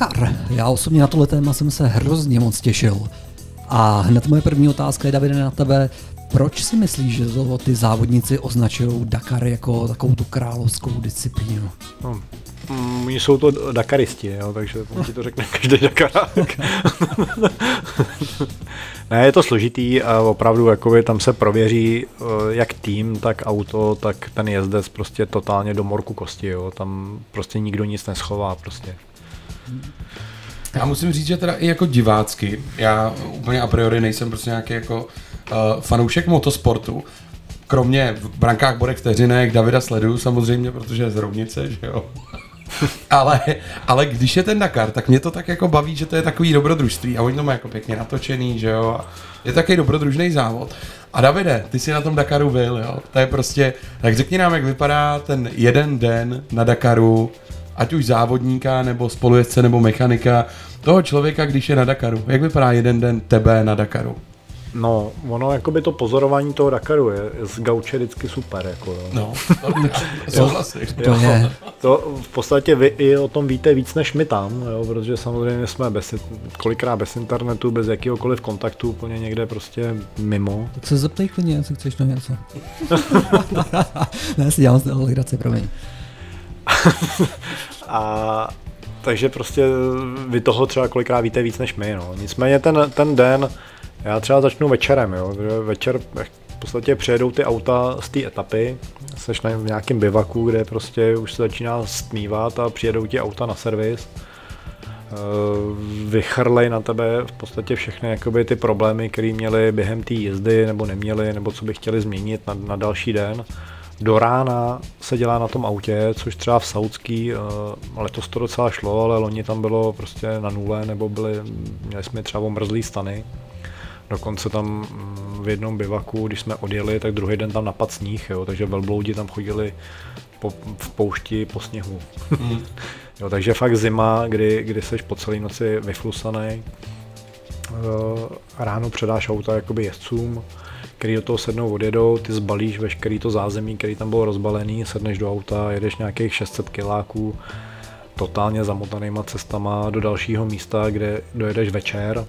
Dakar. Já osobně na tohle téma jsem se hrozně moc těšil. A hned moje první otázka je, Davide, na tebe. Proč si myslíš, že ty závodníci označují Dakar jako takovou tu královskou disciplínu? No, oni jsou to dakaristi, jo, takže ti to řekne každý dakarák. Ne, je to složitý a opravdu jakoby, tam se prověří jak tým, tak auto, tak ten jezdec prostě totálně do morku kosti. Jo, tam prostě nikdo nic neschová prostě. Já musím říct, že teda i jako divácky, já úplně a priori nejsem prostě nějaký jako fanoušek motosportu, kromě v brankách, bodech, vteřinek, Davida sleduju samozřejmě, protože je z Roudnice, že jo. Ale když je ten Dakar, tak mě to tak jako baví, že to je takový dobrodružství a oni to má jako pěkně natočený, že jo. Je takový dobrodružný závod. A Davide, ty jsi na tom Dakaru byl, jo. To je prostě, tak řekni nám, jak vypadá ten jeden den na Dakaru, ať už závodníka, nebo spolujezdce, nebo mechanika, toho člověka, když je na Dakaru. Jak vypadá jeden den tebe na Dakaru? No, ono jakoby to pozorování toho Dakaru je z gauče vždycky super, jako jo. No, to v podstatě vy i o tom víte víc než my tam, jo, protože samozřejmě jsme kolikrát bez internetu, bez jakýhokoliv kontaktu, úplně někde prostě mimo. Tak se zeptej klidně, jestli chceš to něco. Ne, si dělám z toho legraci, promiň. A takže prostě vy toho třeba kolikrát víte víc než my, no. Nicméně ten den, já třeba začnu večerem, jo, protože večer v podstatě přijedou ty auta z té etapy, seš v nějakém bivaku, kde prostě už se začíná stmívat a přijedou ti auta na servis, vychrlej na tebe v podstatě všechny jakoby ty problémy, které měli během té jízdy nebo neměli, nebo co by chtěli změnit na další den. Do rána se dělá na tom autě, což třeba v Saúdský, letos to docela šlo, ale loni tam bylo prostě na nule, nebo měli jsme třeba omrzlý stany. Dokonce tam v jednom bivaku, když jsme odjeli, tak druhý den tam napadl sníh, jo, takže velbloudi tam chodili v poušti po sněhu. Jo, takže fakt zima, kdy seš po celé noci vyflusanej. Ráno předáš auta jakoby jezdcům, který do toho sednou, odjedou, ty zbalíš veškerý to zázemí, který tam bylo rozbalený, sedneš do auta, jedeš nějakých 600 kiláků totálně zamotanýma cestama do dalšího místa, kde dojedeš večer.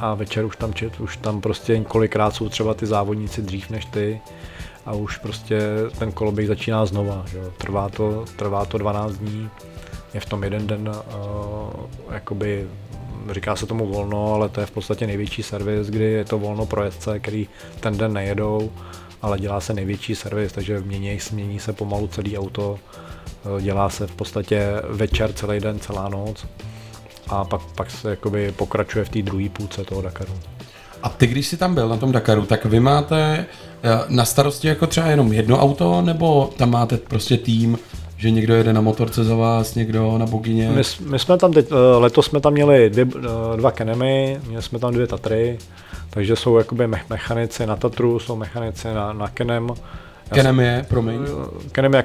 A večer už tam prostě několikrát jsou třeba ty závodníci dřív než ty a už prostě ten koloběh začíná znova, že? Trvá to 12 dní, je v tom jeden den, jakoby, říká se tomu volno, ale to je v podstatě největší servis, kdy je to volno pro jezdce, který ten den nejedou, ale dělá se největší servis, takže mění se pomalu celý auto, dělá se v podstatě večer, celý den, celá noc. A pak se jakoby pokračuje v té druhé půlce toho Dakaru. A ty, když jsi tam byl na tom Dakaru, tak vy máte na starosti jako třeba jenom jedno auto, nebo tam máte prostě tým, že někdo jede na motorce za vás, někdo na bogině? My jsme tam letos jsme tam měli dva Kenemy, měli jsme tam dvě Tatry, takže jsou jakoby mechanici na Tatru, jsou mechanici na Kenem. Kenem je, promiň. Kenem je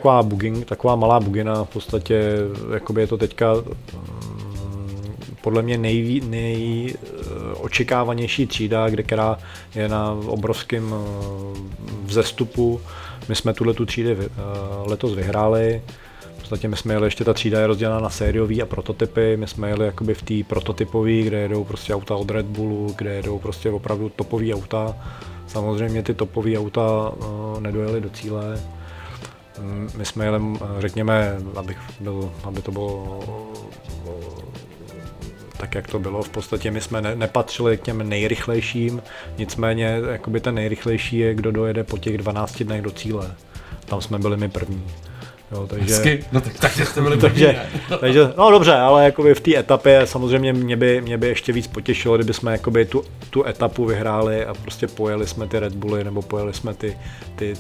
taková malá bugina, v podstatě jakoby je to teďka podle mě nejočekávanější třída, která je na obrovském vzestupu. My jsme tu třídu letos vyhráli. V podstatě my jsme jeli, ještě ta třída je rozdělena na sériový a prototypy. My jsme jeli jakoby v té prototypové, kde jedou prostě auta od Red Bullu, kde jedou prostě opravdu topové auta. Samozřejmě ty topové auta nedojeli do cíle. My jsme jeli, řekněme, aby to bylo tak, jak to bylo. V podstatě my jsme nepatřili k těm nejrychlejším, nicméně jakoby ten nejrychlejší je, kdo dojede po těch 12 dnech do cíle. Tam jsme byli my první. Jo, takže, no takže jste byli první. Takže, no dobře, ale jakoby v té etapě samozřejmě mě by ještě víc potěšilo, kdyby jsme jakoby tu etapu vyhráli a prostě pojeli jsme ty Red Bully nebo pojeli jsme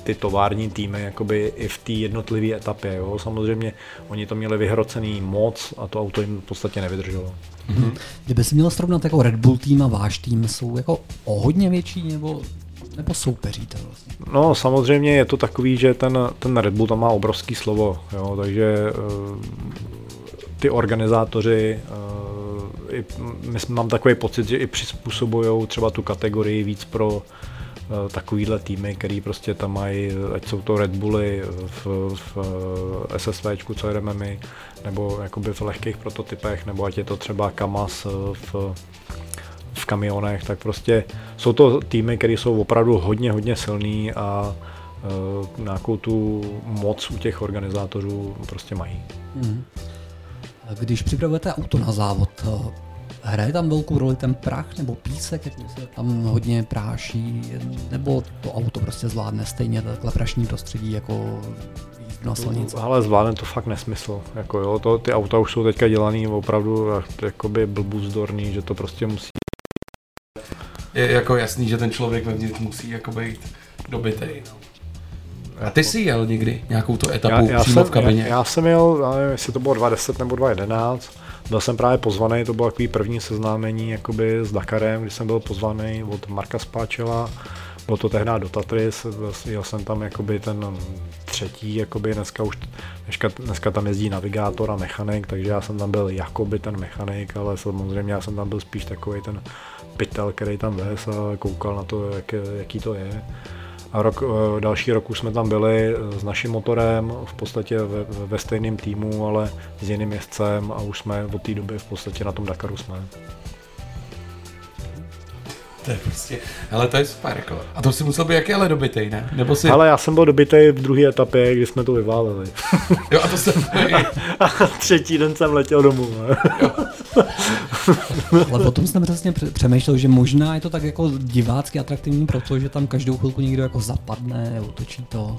ty tovární týmy jakoby i v té jednotlivé etapě. Jo. Samozřejmě oni to měli vyhrocený moc a to auto jim v podstatě nevydrželo. Mm-hmm. Kdyby si měl srovnat jako Red Bull tým a váš tým, jsou jako o hodně větší nebo soupeříte vlastně? No samozřejmě je to takový, že ten Red Bull tam má obrovský slovo, jo, takže ty organizátoři, mám takový pocit, že i přizpůsobujou třeba tu kategorii víc pro takovýhle týmy, který prostě tam mají, ať jsou to Red Bully v SSVčku, co jedeme my, nebo jakoby v lehkých prototypech, nebo ať je to třeba Kamaz v kamionech, tak prostě jsou to týmy, které jsou opravdu hodně silný a nějakou tu moc u těch organizátorů prostě mají. Mm. Když připravujete auto na závod, hraje tam velkou roli ten prach nebo písek, jak se tam hodně práší, nebo to auto prostě zvládne stejně takhle prašní prostředí jako na silnici? Ale zvládne to fakt nesmysl. Jako jo, to, ty auta už jsou teďka dělaný opravdu jakoby blbůzdorný, že to prostě musí. Je jako jasný, že ten člověk vevnitř musí jako být dobitej. A ty jsi jel někdy nějakou tu etapu přímo v kabině? Já jsem jel, já nevím, jestli to bylo 2010 nebo 2011. Byl jsem právě pozvaný, to bylo takový první seznámení jakoby s Dakarem, když jsem byl pozvaný od Marka Spáčela. Bylo to tehdy do Tatry, jel jsem tam jakoby ten třetí, jakoby dneska tam jezdí navigátor a mechanik, takže já jsem tam byl jakoby ten mechanik, ale samozřejmě já jsem tam byl spíš takový ten pytel, který tam vez a koukal na to, jaký to je. A další rok už jsme tam byli s naším motorem, v podstatě ve stejném týmu, ale s jiným jezdcem a už jsme od té doby v podstatě na tom Dakaru jsme. To je prostě, hele, to je super. A to si musel být jaký ale dobitej, ne? Nebo si... Hele, já jsem byl dobitej v druhé etapě, kdy jsme to vyváleli. Jo, a to jsem... a třetí den jsem letěl domů. Ale potom jsem přesně přemýšlel, že možná je to tak jako divácky atraktivní, protože tam každou chvilku někdo jako zapadne, otočí to.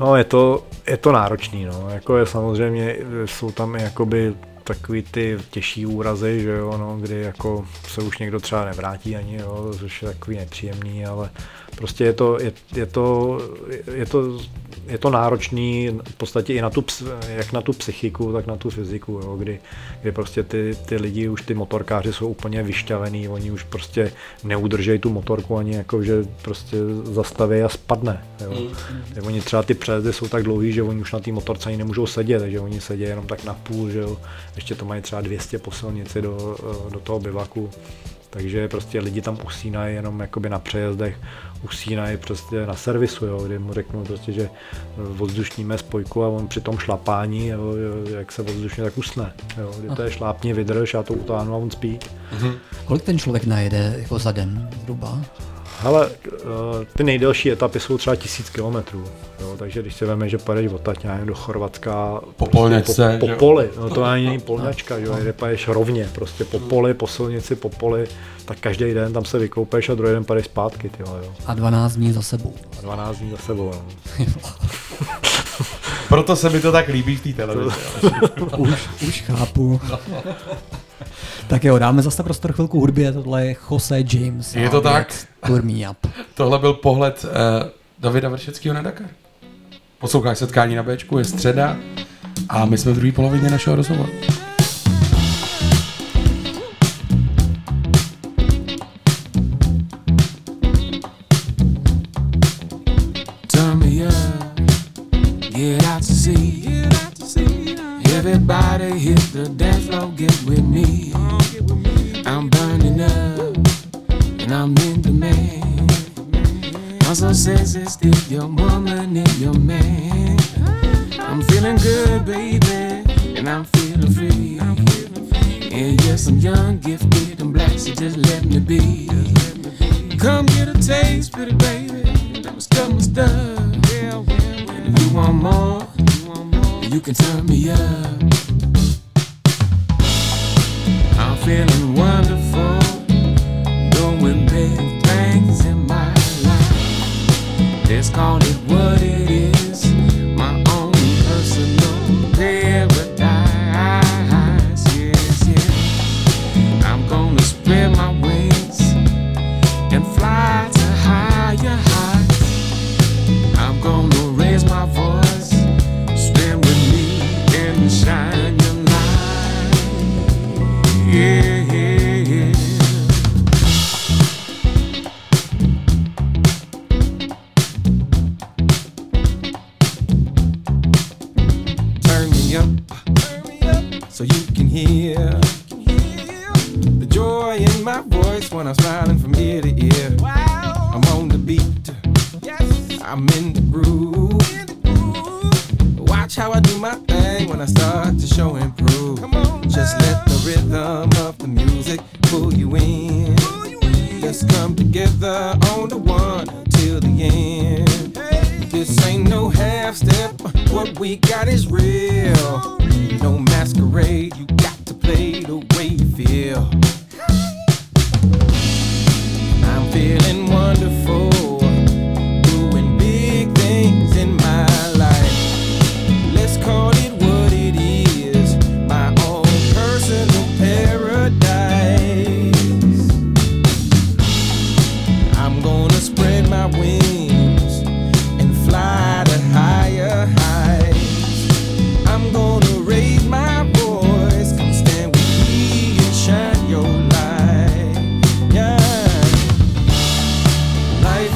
No, je to náročný, no. Jako je samozřejmě, jsou tam jakoby takový ty těžší úrazy, že jo, no, kdy jako se už někdo třeba nevrátí ani, jo, což je takový nepříjemný, ale prostě je to náročný v podstatě i na tu, jak na tu psychiku, tak na tu fyziku, jo, kdy prostě ty lidi, už ty motorkáři jsou úplně vyšťavený, oni už prostě neudržejí tu motorku ani jako, že prostě zastaví a spadne, jo. Tak oni třeba ty přejezdy jsou tak dlouhý, že oni už na té motorce ani nemůžou sedět, takže oni sedí jenom tak na půl, že jo. Ještě to mají třeba 200 po silnici do toho bivaku. Takže prostě lidi tam usínají jenom jakoby na přejezdech, usínají prostě na servisu, jo, kdy mu řeknu prostě, že odvzdušníme spojku a on při tom šlapání, jo, jak se odvzdušně, tak usne. Jo, kdy to je šlápni, vydrž, já to utáhnu a on spí. Mhm. Kolik ten člověk najede jako za den zhruba? Hele, ty nejdelší etapy jsou třeba 1000 kilometrů, takže když se veme, že pojedeš odtať do Chorvatska po poli, no to není polňačka, že jde paješ rovně, prostě po poli, po silnici, po poli, tak každý den tam se vykoupeš a druhý den padeš zpátky. Tyhle, jo. A 12 dní za sebou. No. Proto se mi to tak líbí v té televizi. Už chápu. Tak jo, dáme zase prostor chvilku hudbě, tohle je Jose James. Je to tak? Turn me up. Tohle byl pohled Davida Vršeckého na Dakar. Posloucháš Setkání na Bčku, je středa a my jsme v druhé polovině našeho rozhovoru. Turn me up, get out to see, everybody hit the dance floor, get with me. I'm burning up and I'm in demand. I'm so sensitive, your woman and your man. I'm feeling good, baby, and I'm feeling free. And yes, I'm young, gifted, and black, so just let me be. Come get a taste, pretty baby, let me stuff my stuff. And if you want more, you can turn me up. I'm feeling wonderful, doing big things in my life. Let's call it what it is, my own personal paradise. Yes, yes. I'm gonna spread my wings and fly to higher heights. I'm gonna raise my voice, stand with me and shine your light. Yeah. So you can hear the joy in my voice when I'm smiling from ear to ear. Wow. I'm beat. Yes. I'm in the groove. Watch how I do my thing when I start to show and prove. Just let the rhythm of the music pull you in. Let's come together on the one till the end. Hey. This ain't no half step. What we got is real. No masquerade. You got to play the way you feel. I'm feeling wonderful, doing big things in my life. Let's call it what it is, my own personal paradise. I'm gonna spread my wings and fly to higher heights. I'm gonna raise my voice, come stand with me and shine your light. Yeah. Life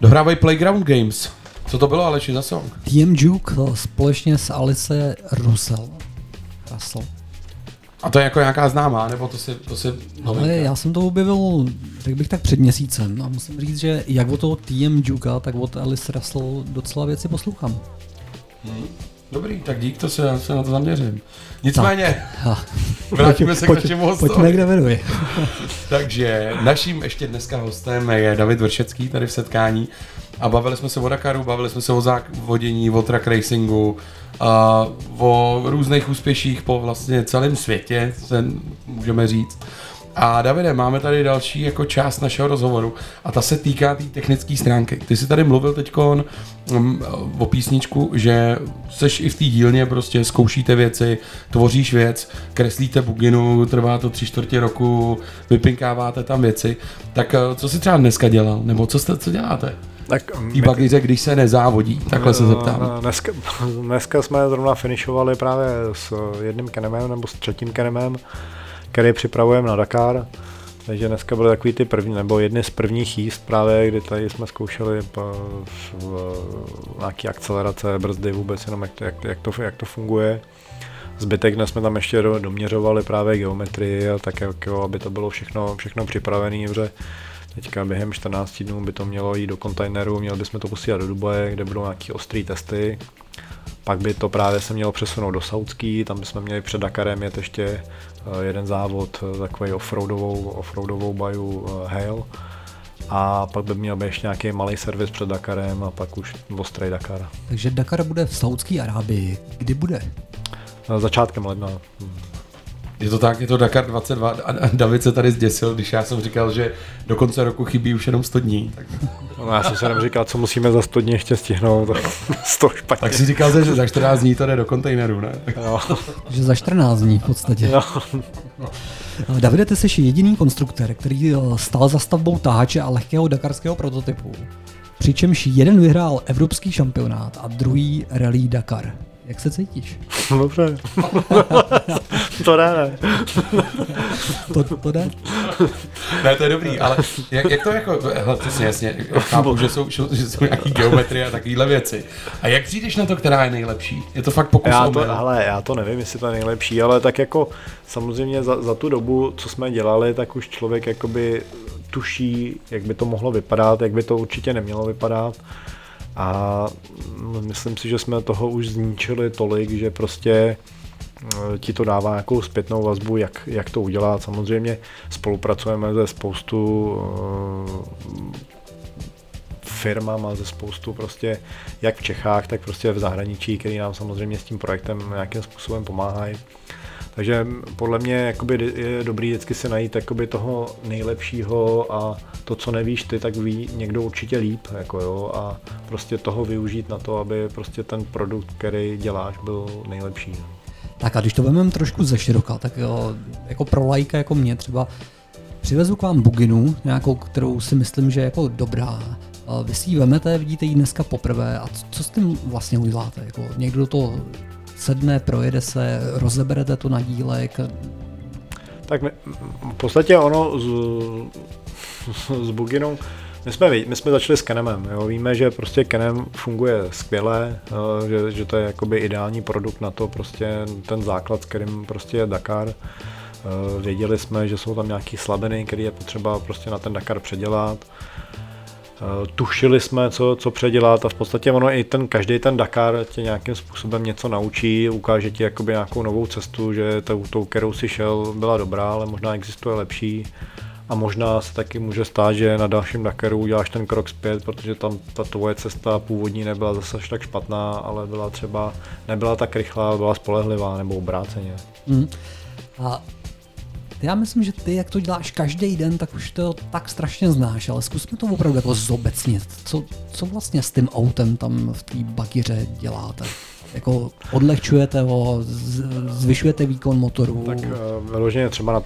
Dohrávají Playground Games. Co to bylo, Aleši, za song? TM Juke společně s Alice Russell. A to je jako nějaká známá, nebo to si ale já jsem to objevil, tak bych tak před měsícem a musím říct, že jak od toho TM Juka, tak od Alice Russell docela věci poslouchám. Dobrý, tak dík, to se na to zaměřím. Nicméně, vrátíme se k našemu hostovi. Pojďme, kde veduji. Takže naším ještě dneska hostem je David Vršecký tady v setkání. A bavili jsme se o Dakaru, bavili jsme se o závodění, o track racingu, o různých úspěších po vlastně celém světě, můžeme říct. A Davide, máme tady další jako část našeho rozhovoru a ta se týká té technické stránky. Ty jsi tady mluvil teďkon o písničku, že seš i v té dílně, prostě zkoušíte věci, tvoříš věc, kreslíte buginu, trvá to 3/4 roku, vypinkáváte tam věci. Tak co jsi třeba dneska dělal, nebo co děláte? Tak v Bagíře, když se nezávodí, takhle se zeptám. Dneska jsme zrovna finišovali právě s jedním Kenemem nebo s třetím Kenemem, který připravujeme na Dakar, takže dneska byly takový ty první, nebo jedny z prvních jízd právě, kdy tady jsme zkoušeli nějaký akcelerace, brzdy, vůbec jenom jak to funguje. Zbytek dnes jsme tam ještě doměřovali právě geometrii a tak, jo, aby to bylo všechno připravené, že teďka během 14 dnů by to mělo jít do kontejneru, měli bychom to posílat do Dubaje, kde budou nějaké ostré testy. Pak by to právě se mělo přesunout do Saúdský, tam bychom měli před Dakarem jet ještě jeden závod, takový offroadovou baju Hail. A pak by měl být ještě nějaký malý servis před Dakarem a pak už ostrý Dakar. Takže Dakar bude v Saúdské Arábii. Kdy bude? Začátkem ledna. Je to tak, je to Dakar 22 a David se tady zděsil, když já jsem říkal, že do konce roku chybí už jenom 100 dní. Tak... No, já jsem se jenom říkal, co musíme za 100 dní ještě stihnout, to špatně. Tak si říkal, že za 14 dní to jde do kontejneru, ne? No. Že za 14 dní v podstatě. No. Davide, ty jsi jediný konstruktor, který stál za stavbou tahače a lehkého dakarského prototypu. Přičemž jeden vyhrál evropský šampionát a druhý rally Dakar. Jak se cítíš? Dobře. To dá, ne? To dá? Ne, to je dobrý, ale jak to jako... Přesně, jasně, chápu, že jsou nějaký geometrie a takovýhle věci. A jak přijdeš na to, která je nejlepší? Je to fakt pokus omyl? Hele, já to nevím, jestli to je nejlepší, ale tak jako samozřejmě za tu dobu, co jsme dělali, tak už člověk jakoby tuší, jak by to mohlo vypadat, jak by to určitě nemělo vypadat. A myslím si, že jsme toho už zničili tolik, že prostě ti to dává nějakou zpětnou vazbu, jak to udělat. Samozřejmě spolupracujeme se spoustu firmama, ze spoustu prostě jak v Čechách, tak prostě v zahraničí, který nám samozřejmě s tím projektem nějakým způsobem pomáhají. Takže podle mě jakoby je dobrý vždycky si najít jakoby toho nejlepšího a to, co nevíš ty, tak ví někdo určitě líp, jako jo, a prostě toho využít na to, aby prostě ten produkt, který děláš, byl nejlepší. Tak a když to vezmeme trošku ze široka, tak jo, jako pro laika jako mě třeba přivezu k vám buginu, nějakou, kterou si myslím, že je jako dobrá. Vy si ji vemete, vidíte ji dneska poprvé a co s tím vlastně uděláte? Jako někdo do toho sedne, projede se, rozeberete to na dílek? Tak my, v podstatě ono s buginou, my jsme začali s Kenemem, jo. Víme, že prostě Kenem funguje skvěle, že to je jakoby ideální produkt na to, prostě ten základ, s kterým prostě je Dakar. Věděli jsme, že jsou tam nějaké slabiny, které je potřeba prostě na ten Dakar předělat. Tušili jsme, co předělat a v podstatě ono i každý ten Dakar tě nějakým způsobem něco naučí, ukáže ti jakoby nějakou novou cestu, že tou, kterou si šel, byla dobrá, ale možná existuje lepší a možná se taky může stát, že na dalším Dakaru uděláš ten krok zpět, protože tam ta tvoje cesta původní nebyla zase tak špatná, ale byla třeba, nebyla tak rychlá, byla spolehlivá nebo obráceně. A já myslím, že ty, jak to děláš každý den, tak už to tak strašně znáš, ale zkusme to opravdu jako zobecnit. Co vlastně s tím autem tam v té Bagíře děláte? Jako odlehčujete ho, zvyšujete výkon motoru? Tak vyloženě třeba na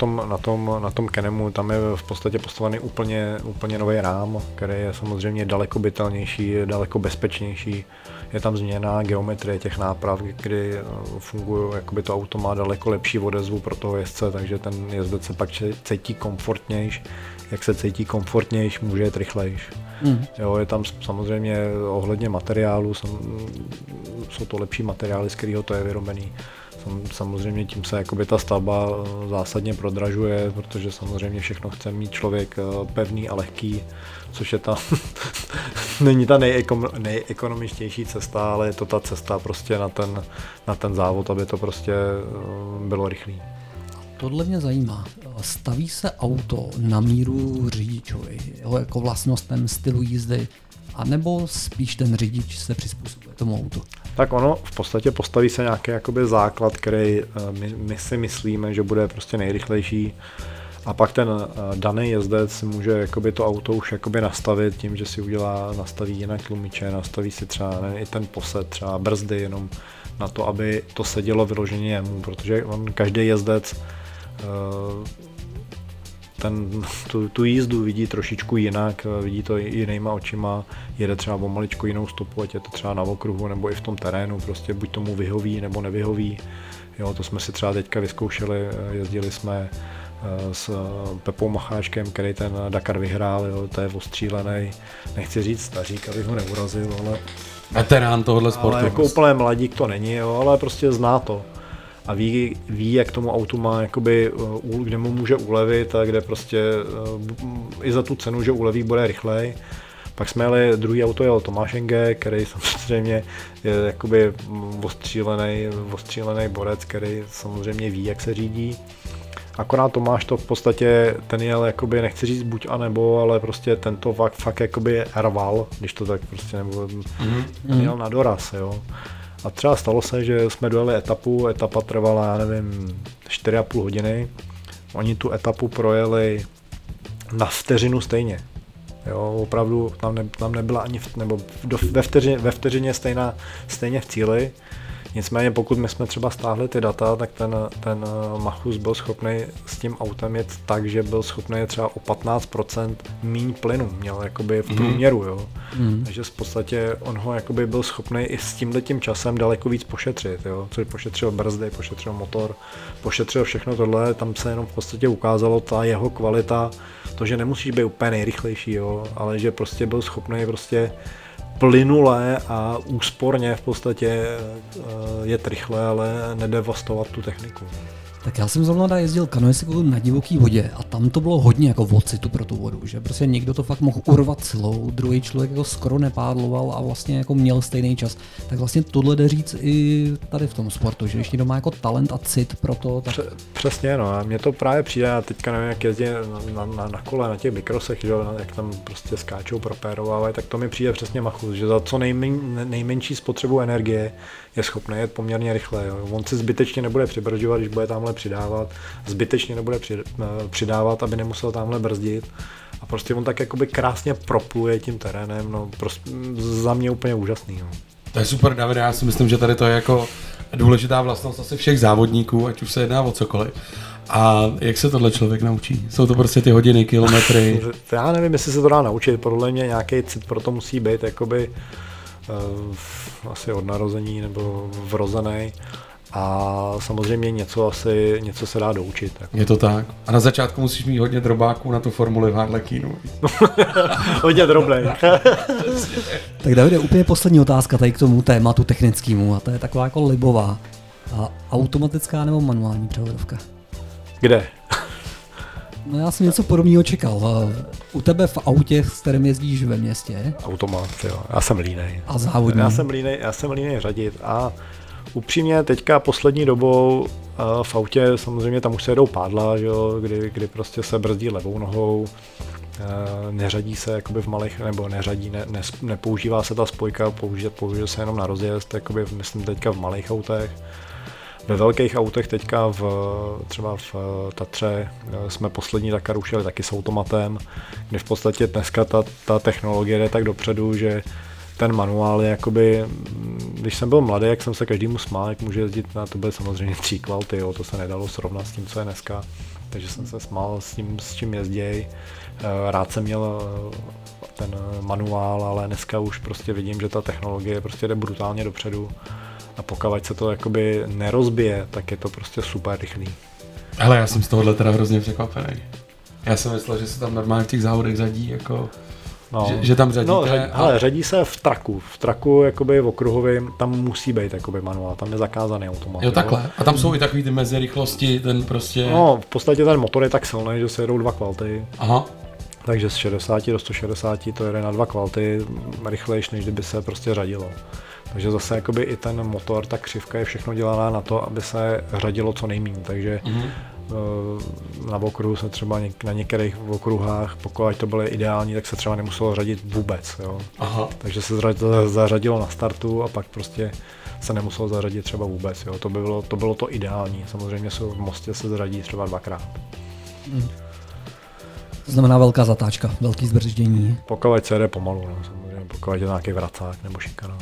tom Kenemu, tam je v podstatě postavený úplně nový rám, který je samozřejmě daleko bytelnější, daleko bezpečnější. je tam změna geometrie těch náprav, kdy funguje, jakoby to auto má daleko lepší odezvu pro toho jezdce, takže ten jezdec se pak cítí komfortnějš. Jak se cítí komfortnějš, může jít rychlejš. Jo, je tam samozřejmě ohledně materiálu, jsou to lepší materiály, z kterého to je vyrobený. Samozřejmě tím se jakoby ta stavba zásadně prodražuje, protože samozřejmě všechno chce mít člověk pevný a lehký, což je ta není ta nejekonomičtější cesta, ale je to ta cesta prostě na ten závod, aby to prostě bylo rychlý. Tohle mě zajímá. Staví se auto na míru řidičovi, jeho jako vlastnostem, stylu jízdy, anebo spíš ten řidič se přizpůsobuje tomu autu? Tak ono v podstatě postaví se nějaký jakoby základ, který my si myslíme, že bude prostě nejrychlejší, a pak ten daný jezdec může jakoby to auto už jakoby nastavit tím, že si nastaví jinak tlumiče, nastaví si třeba i ten posed, třeba brzdy jenom na to, aby to sedělo vyloženě jemu, protože on každý jezdec tu jízdu vidí trošičku jinak, vidí to jinýma očima, jede třeba o maličku jinou stopu, ať je to třeba na okruhu nebo i v tom terénu, prostě buď tomu vyhoví nebo nevyhoví. Jo, to jsme si třeba teďka vyzkoušeli, jezdili jsme s Pepou Macháčkem, který ten Dakar vyhrál, jo, to je ostřílený, nechci říct stařík, abych ho neurazil, ale veterán tohohle sportu. Ale jako úplně mladík to není, jo, ale prostě zná to. A ví, jak tomu autu má, jakoby, kde mu může ulevit a kde prostě i za tu cenu, že uleví, bude rychlej. Pak jsme jeli, druhý auto jel Tomáš Engel, který samozřejmě je jakoby ostřílený borec, který samozřejmě ví, jak se řídí. Akorát Tomáš to v podstatě, ten jel, jakoby, nechci říct buď a nebo, ale prostě tento fakt jakoby rval, když to tak prostě nebo ten jel na doraz, jo. A třeba stalo se, že jsme dojeli etapu, etapa trvala, já nevím, 4,5 hodiny. Oni tu etapu projeli na vteřinu stejně. Jo, opravdu tam nebyla ani, nebo ve vteřině stejně v cíli. Nicméně pokud my jsme třeba stáhli ty data, tak ten Machus byl schopný s tím autem jet tak, že byl schopný třeba o 15% míň plynu, měl jakoby v průměru, jo. Takže v podstatě on ho jakoby byl schopný i s tímhletím časem daleko víc pošetřit, jo. Což pošetřil brzdy, pošetřil motor, pošetřil všechno tohle, tam se jenom v podstatě ukázalo ta jeho kvalita, to, že nemusíš být úplně nejrychlejší, jo, ale že prostě byl schopný prostě plynule a úsporně v podstatě jet rychle, ale nedevastovat tu techniku. Tak já jsem zrovna jezdil kanoistiku na divoký vodě a tam to bylo hodně jako vocitu pro tu vodu, že prostě někdo to fakt mohl urvat silou, druhý člověk jako skoro nepádloval a vlastně jako měl stejný čas. Tak vlastně tohle jde říct i tady v tom sportu, že když někdo má jako talent a cit pro to. Tak Přesně, no a mně to právě přijde, já teďka nevím, jak jezdí na kole, na těch mikrosech, že, jak tam prostě skáčou, propérovávají, tak to mi přijde přesně Machus, že za co nejmenší spotřebu energie je schopný jet poměrně rychle, jo. On si zbytečně nebude přibržďovat, když bude tamhle přidávat, zbytečně nebude přidávat, aby nemusel tamhle brzdit a prostě on tak jakoby krásně propluje tím terénem, no prostě za mě úplně úžasný. No. To je super, David, já si myslím, že tady to je jako důležitá vlastnost asi všech závodníků, ať už se jedná o cokoliv. A jak se tohle člověk naučí? Jsou to prostě ty hodiny, kilometry? Já nevím, jestli se to dá naučit, podle mě nějaký cit pro to musí být, jakoby asi od narození nebo vrozený. A samozřejmě něco se dá doučit. Jako. Je to tak. A na začátku musíš mít hodně drobáků na tu formuli v Harlekínu. Hodně drobnej. Tak Davide, úplně poslední otázka tady k tomu tématu technickému, a to je taková jako libová. A automatická nebo manuální převodovka? Kde? No já jsem něco podobného čekal. U tebe v autě, s kterým jezdíš ve městě? Automat, jo. Já jsem línej. A závodní? Já jsem línej řadit a upřímně teďka poslední dobou v autě samozřejmě tam už se jedou pádla, že jo, kdy prostě se brzdí levou nohou, neřadí se jakoby v malých, nebo nepoužívá se ta spojka, použije se jenom na rozjezd, jakoby myslím teďka v malých autech. Ve velkých autech teďka třeba v Tatře jsme poslední Dakar už jeli taky s automatem, kdy v podstatě dneska ta technologie jde tak dopředu, že ten manuál je jakoby, když jsem byl mladý, jak jsem se každému smál, jak může jezdit na to, byl samozřejmě příkval, tyjo, to se nedalo srovnat s tím, co je dneska, takže jsem se smál s tím, s čím jezděj. Rád jsem měl ten manuál, ale dneska už prostě vidím, že ta technologie prostě jde brutálně dopředu a pokud se to jakoby nerozbije, tak je to prostě super rychlý. Hele, já jsem z tohohle teda hrozně překvapený. Já jsem myslel, že se tam normálně v těch závodech řadí, jako, no, že tam řadíte. No, ale řadí se v traku. V traku jakoby v okruhovém, tam musí být jakoby manuál, tam je zakázaný automat. Jo, takhle. A tam jsou i takový ty mezirychlosti, ten prostě... No, v podstatě ten motor je tak silný, že se jedou dva kvalty. Aha. Takže z 60 do 160 to jede na dva kvalty rychlejš, než kdyby se prostě řadilo. Takže zase jakoby i ten motor, ta křivka je všechno dělaná na to, aby se řadilo co nejméně. Takže na okruhu se třeba na některých okruhách, pokud to bylo ideální, tak se třeba nemuselo řadit vůbec. Jo. Aha. Takže se zařadilo na startu a pak prostě se nemuselo zařadit třeba vůbec. Jo. To bylo to ideální. Samozřejmě se v Mostě se zradí třeba dvakrát. Mm. To znamená velká zatáčka, velký zbrždění. Pokud se jde pomalu, no, samozřejmě, pokud je nějaký vracák nebo šikana.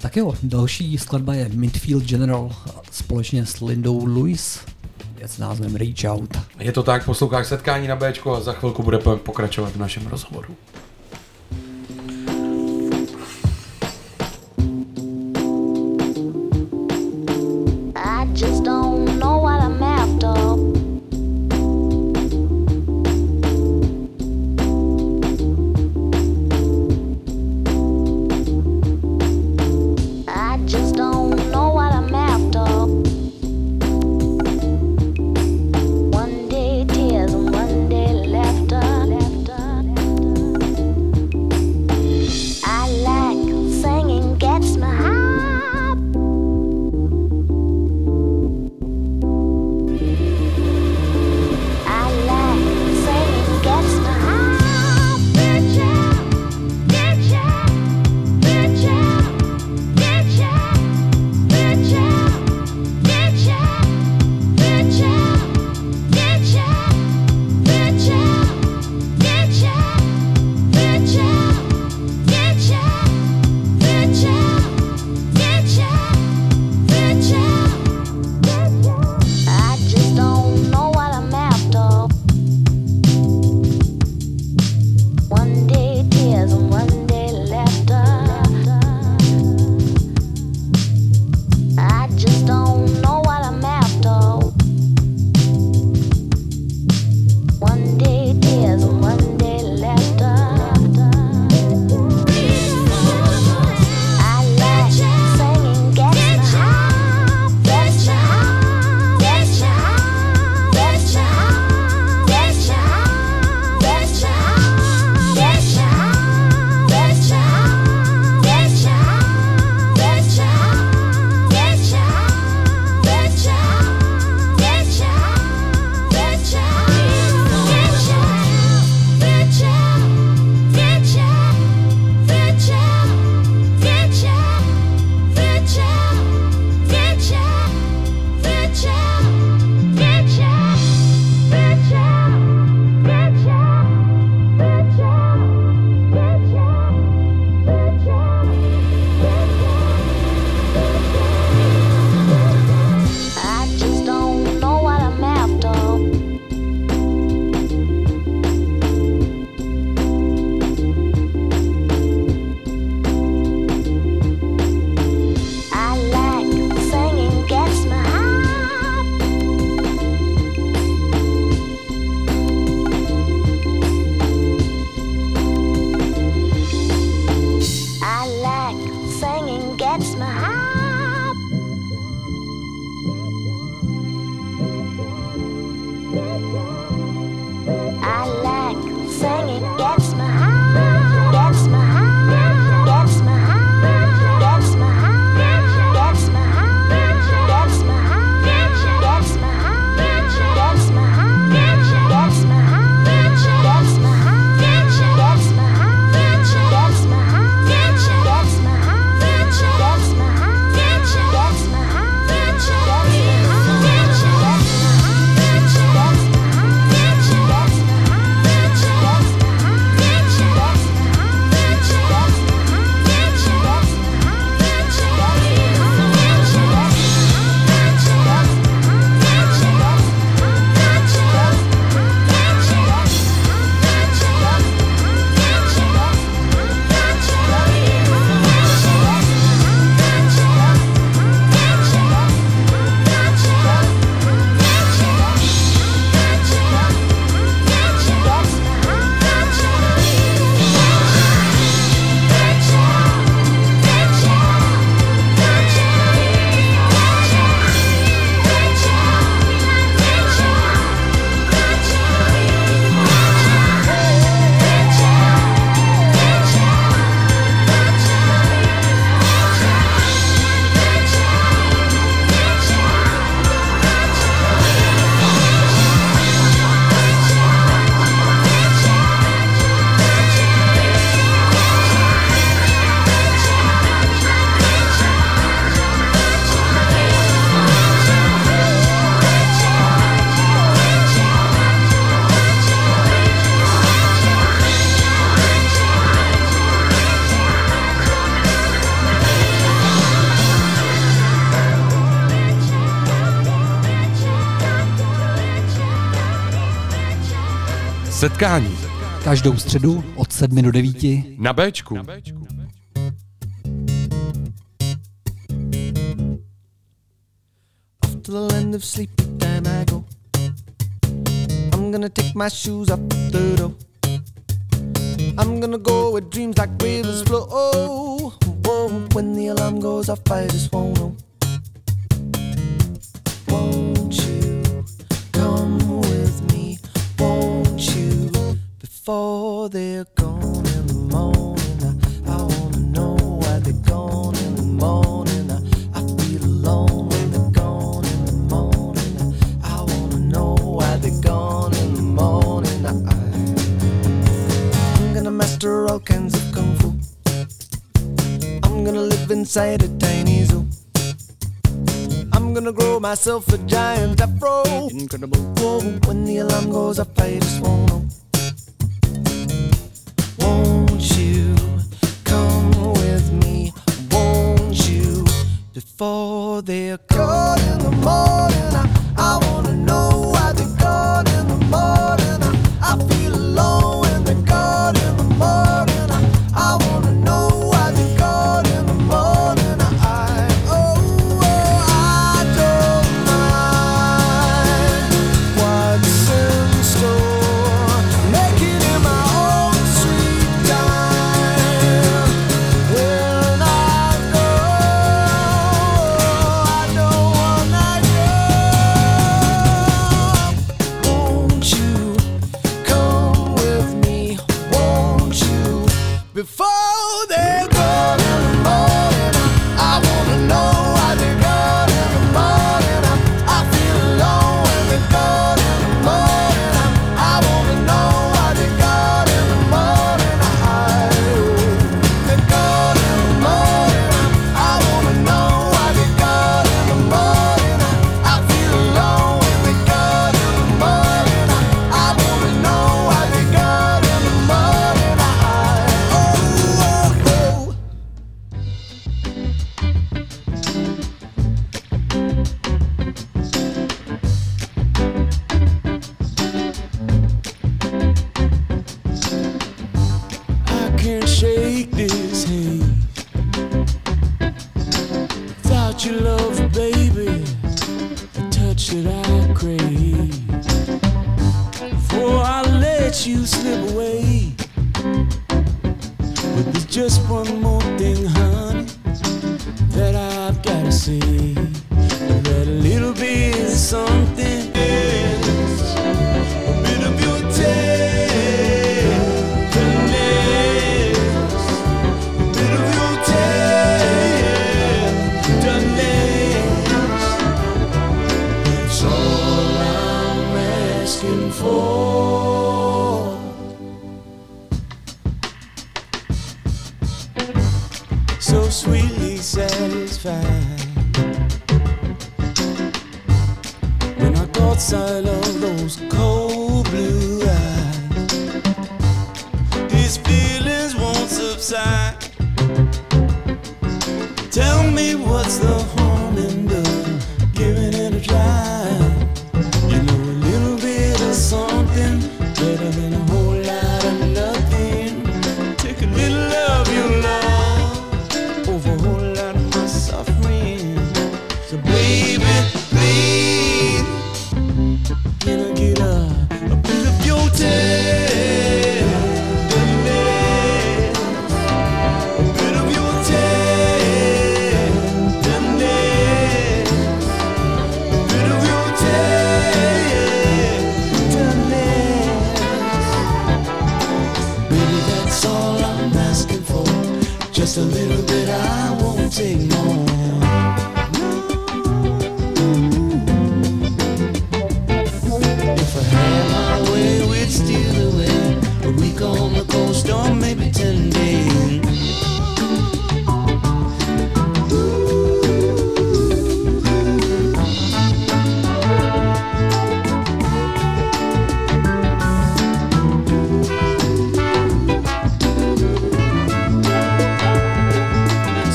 Tak jo, další skladba je Midfield General společně s Lindou Lewis, věc s názvem Reach Out. Je to tak, posloucháš Setkání na Bčku a za chvilku budeme pokračovat v našem rozhovoru. I just don't know what I'm after. setkání. Každou středu od 7 do 9 na Bčku. To the land of sleep, but then I go. I'm gonna take my shoes off the door. I'm gonna go where dreams like rivers flow. Oh, whoa, when the alarm goes off, I just won't know. Won't you come with me? Won't you before they're gone in the morning? I wanna know why they're gone in the morning. Master all kinds of kung fu. I'm gonna live inside a tiny zoo. I'm gonna grow myself a giant afro. Incredible. Whoa, when the alarm goes off, I just won't know. Won't you come with me? Won't you before they're gone in the morning? I wanna know why they're gone in the morning. I feel alone.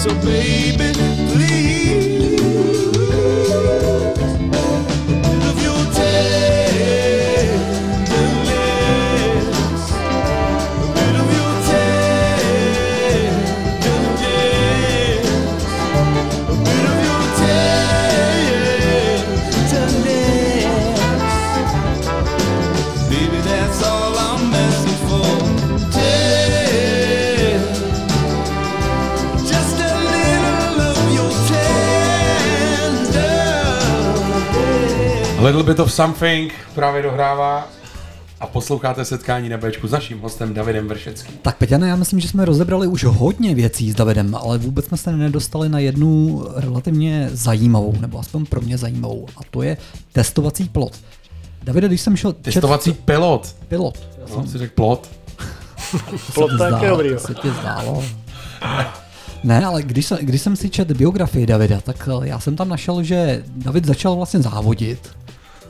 So baby, Little Bit of Something právě dohrává a posloucháte Setkání na Bčku s naším hostem Davidem Vršeckým. Tak Peťane, já myslím, že jsme rozebrali už hodně věcí s Davidem, ale vůbec jsme se nedostali na jednu relativně zajímavou, nebo aspoň pro mě zajímavou, a to je testovací plot. Davide, když jsem šel... Testovací pilot. Pilot. Já jsem si řekl plot. Plot tak je dobrý. Se ti zdálo. Ne, ale když jsem si četl biografii Davida, tak já jsem tam našel, že David začal vlastně závodit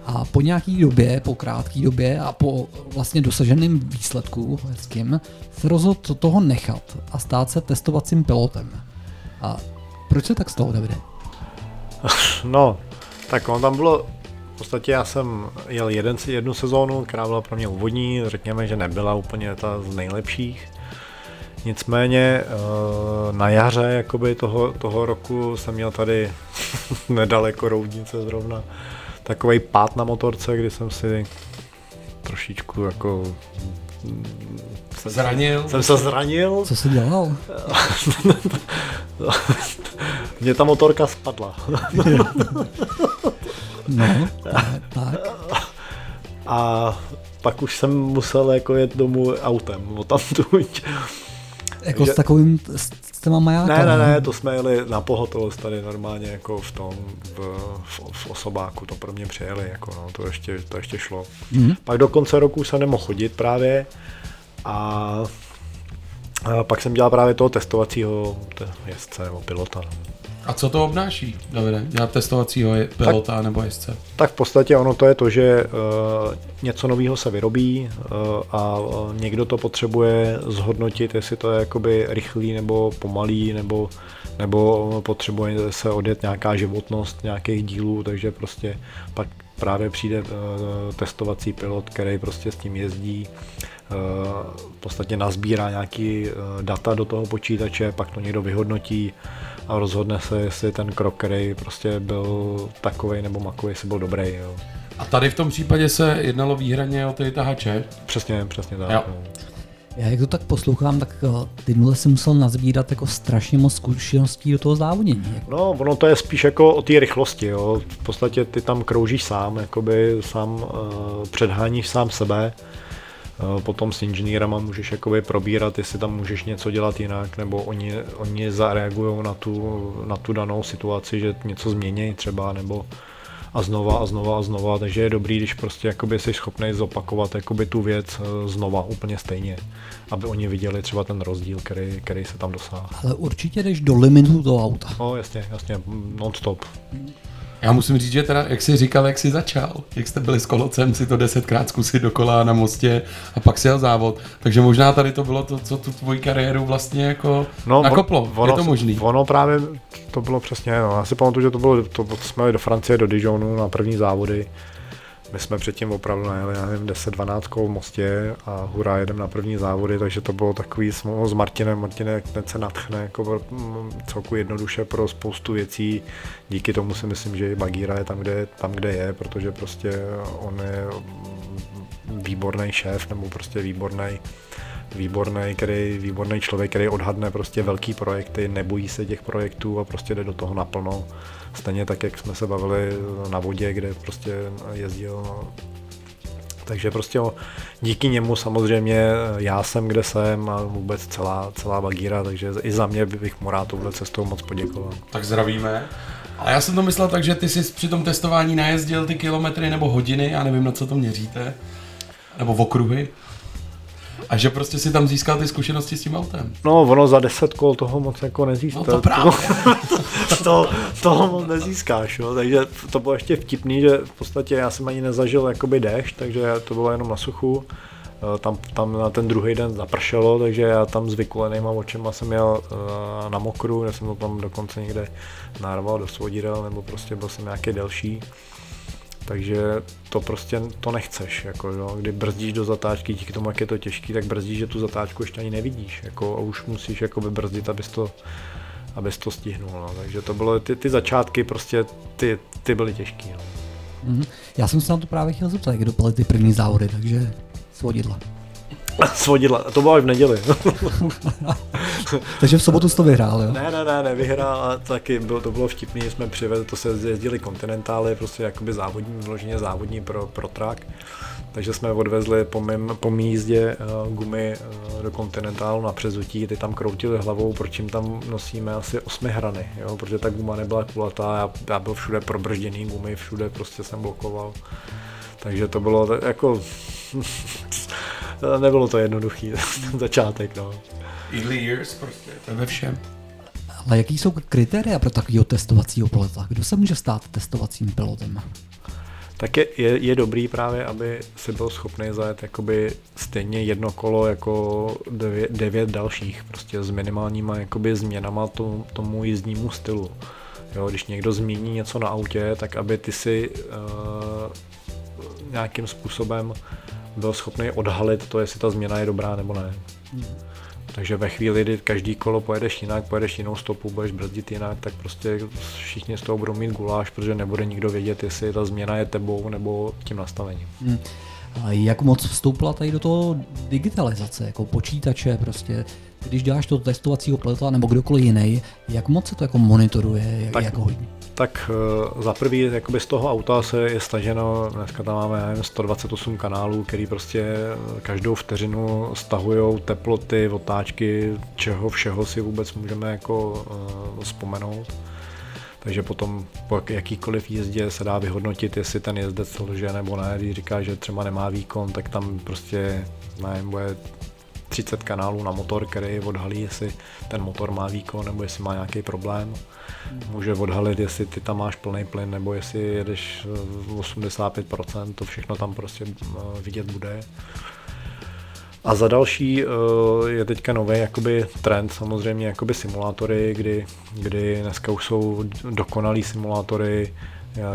a po nějaký době, po krátké době a po vlastně dosaženém výsledku hezkým se rozhodl toho nechat a stát se testovacím pilotem. A proč se tak stalo, Davide? No, tak on tam bylo... V podstatě já jsem jel jednu sezónu, která byla pro mě úvodní, řekněme, že nebyla úplně ta z nejlepších. Nicméně na jaře jakoby toho roku jsem měl tady nedaleko Roudnice zrovna takovej pád na motorce, kdy jsem si trošičku jako... Jsem se zranil. Co jsi dělal? Mně ta motorka spadla. No, tak. A pak už jsem musel jako jet domů autem, odtamtud. Jako že... s takovým, s těma majákama? Ne, to jsme jeli na pohotovost tady normálně jako v tom, v osobáku, to pro mě přijeli, jako no, to ještě šlo. Mm-hmm. Pak do konce roku jsem nemohl chodit právě a pak jsem dělal právě toho testovacího jezdce nebo pilota. A co to obnáší, Davide, dělat testovacího pilota tak, nebo jezdce? Tak v podstatě ono to je to, že něco nového se vyrobí a někdo to potřebuje zhodnotit, jestli to je jakoby rychlý nebo pomalý, nebo potřebuje se odjet nějaká životnost nějakých dílů, takže prostě pak právě přijde testovací pilot, který prostě s tím jezdí, v podstatě nazbírá nějaký data do toho počítače, pak to někdo vyhodnotí a rozhodne se, jestli ten krok, který prostě byl takovej nebo makovej, jestli byl dobrý. Jo. A tady v tom případě se jednalo výhradně o ty tahače? Přesně tak. Jo. Já jak to tak poslouchám, tak tyhle si musel nazbírat jako strašně moc zkušeností do toho závodění. No, ono to je spíš jako o té rychlosti, jo. V podstatě ty tam kroužíš sám, jakoby sám předháníš sám sebe. Potom s inženýrama můžeš jakoby probírat, jestli tam můžeš něco dělat jinak, nebo oni zareagují na tu danou situaci, že něco změní třeba, nebo a znova, takže je dobrý, když prostě jakoby jsi schopný zopakovat jakoby tu věc znova úplně stejně, aby oni viděli třeba ten rozdíl, který se tam dosáhl. Ale určitě jdeš do limitu toho auta. No jasně, non-stop. Já musím říct, že teda, jak jsi říkal, jak jsi začal, jak jste byli s Kolocem, si to 10krát zkusit dokola na Mostě a pak si jel závod, takže možná tady to bylo to, co tu tvoji kariéru vlastně jako nakoplo, je to možný. Ono právě, to bylo přesně, no, já si pamatuju, že to jsme jeli do Francie, do Dijonu na první závody, my jsme předtím opravdu najeli, já nevím, 10-12 v Mostě a hurá, jedem na první závody, takže to bylo takový s Martinem. Martine, ten se natchne jako celku jednoduše pro spoustu věcí. Díky tomu si myslím, že i Bagíra je tam, kde je, protože prostě on je výborný šéf nebo prostě výborný člověk, který odhadne prostě velký projekty, nebojí se těch projektů a prostě jde do toho naplno. Stejně tak, jak jsme se bavili na vodě, kde prostě jezdil. Takže prostě díky němu samozřejmě já jsem, kde jsem a vůbec celá Bagíra, takže i za mě bych mu rád touhle cestou moc poděkoval. Tak zdravíme. Ale já jsem to myslel tak, že ty jsi při tom testování najezdil ty kilometry nebo hodiny, já nevím, na co to měříte, nebo okruhy. A že prostě si tam získal ty zkušenosti s tím autem. No, ono za 10 kol toho moc jako nezískáš. No to právě. Toho moc nezískáš, jo. Takže to bylo ještě vtipný, že v podstatě já jsem ani nezažil jakoby déšť, takže to bylo jenom na suchu. Tam na ten druhý den zapršelo, takže já tam s vykulenýma očima jsem jel na mokru, já jsem to tam dokonce někde narval do svodidel, nebo prostě byl jsem nějaký delší. Takže to prostě to nechceš, jako, jo. Kdy brzdíš do zatáčky, díky tomu, jak je to těžký, tak brzdíš, že tu zatáčku ještě ani nevidíš, jako, a už musíš jako brzdit, abys to stihnul, no. Takže to bylo, ty začátky prostě, ty byly těžký, no. Já jsem se na to právě chtěl zeptat, jak dopadly ty první závody, takže svodidla. To bylo i v neděli. Takže v sobotu jsi to vyhrál, jo? Ne, nevyhrál, a taky to bylo vtipný, jsme přivezli, to se jezdili kontinentály, prostě jakoby závodní, vloženě závodní pro trak. Takže jsme odvezli po mý jízdě gumy do kontinentálu na přezutí, ty tam kroutili hlavou, proč jim tam nosíme asi 8 hrany, jo? Protože ta guma nebyla kulatá, já byl všude probržděný gumy, všude prostě jsem blokoval. Takže to bylo jako, nebylo to jednoduchý ten začátek, no. Early years prostě, to je ve všem. Ale jaký jsou kritéria pro takového testovacího pilota? Kdo se může stát testovacím pilotem? Tak je dobrý právě, aby si byl schopný zajet jakoby stejně jedno kolo jako 9 dalších, prostě s minimálníma jakoby změnama tomu jízdnímu stylu. Jo, když někdo změní něco na autě, tak aby ty si nějakým způsobem byl schopný odhalit to, jestli ta změna je dobrá nebo ne. Takže ve chvíli, kdy každý kolo pojedeš jinak, pojedeš jinou stopu, budeš brzdit jinak, tak prostě všichni z toho budou mít guláš, protože nebude nikdo vědět, jestli ta změna je tebou nebo tím nastavením. Jak moc vstoupila tady do toho digitalizace, jako počítače prostě, když děláš to testovacího pilota nebo kdokoliv jiný, jak moc se to jako monitoruje, tak, jako hodně? Tak za prvý jakoby z toho auta se je staženo, dneska tam máme 128 kanálů, který prostě každou vteřinu stahujou teploty, otáčky, čeho všeho si vůbec můžeme jako vzpomenout. Takže potom po jakýkoliv jízdě se dá vyhodnotit, jestli ten jezdec lže nebo ne. Když říká, že třeba nemá výkon, tak tam prostě nevím, bude 30 kanálů na motor, který odhalí, jestli ten motor má výkon nebo jestli má nějaký problém. Může odhalit, jestli ty tam máš plný plyn nebo jestli jedeš 85%, to všechno tam prostě vidět bude. A za další je teďka nový jakoby trend, samozřejmě jakoby simulátory, kdy dneska už jsou dokonalý simulátory,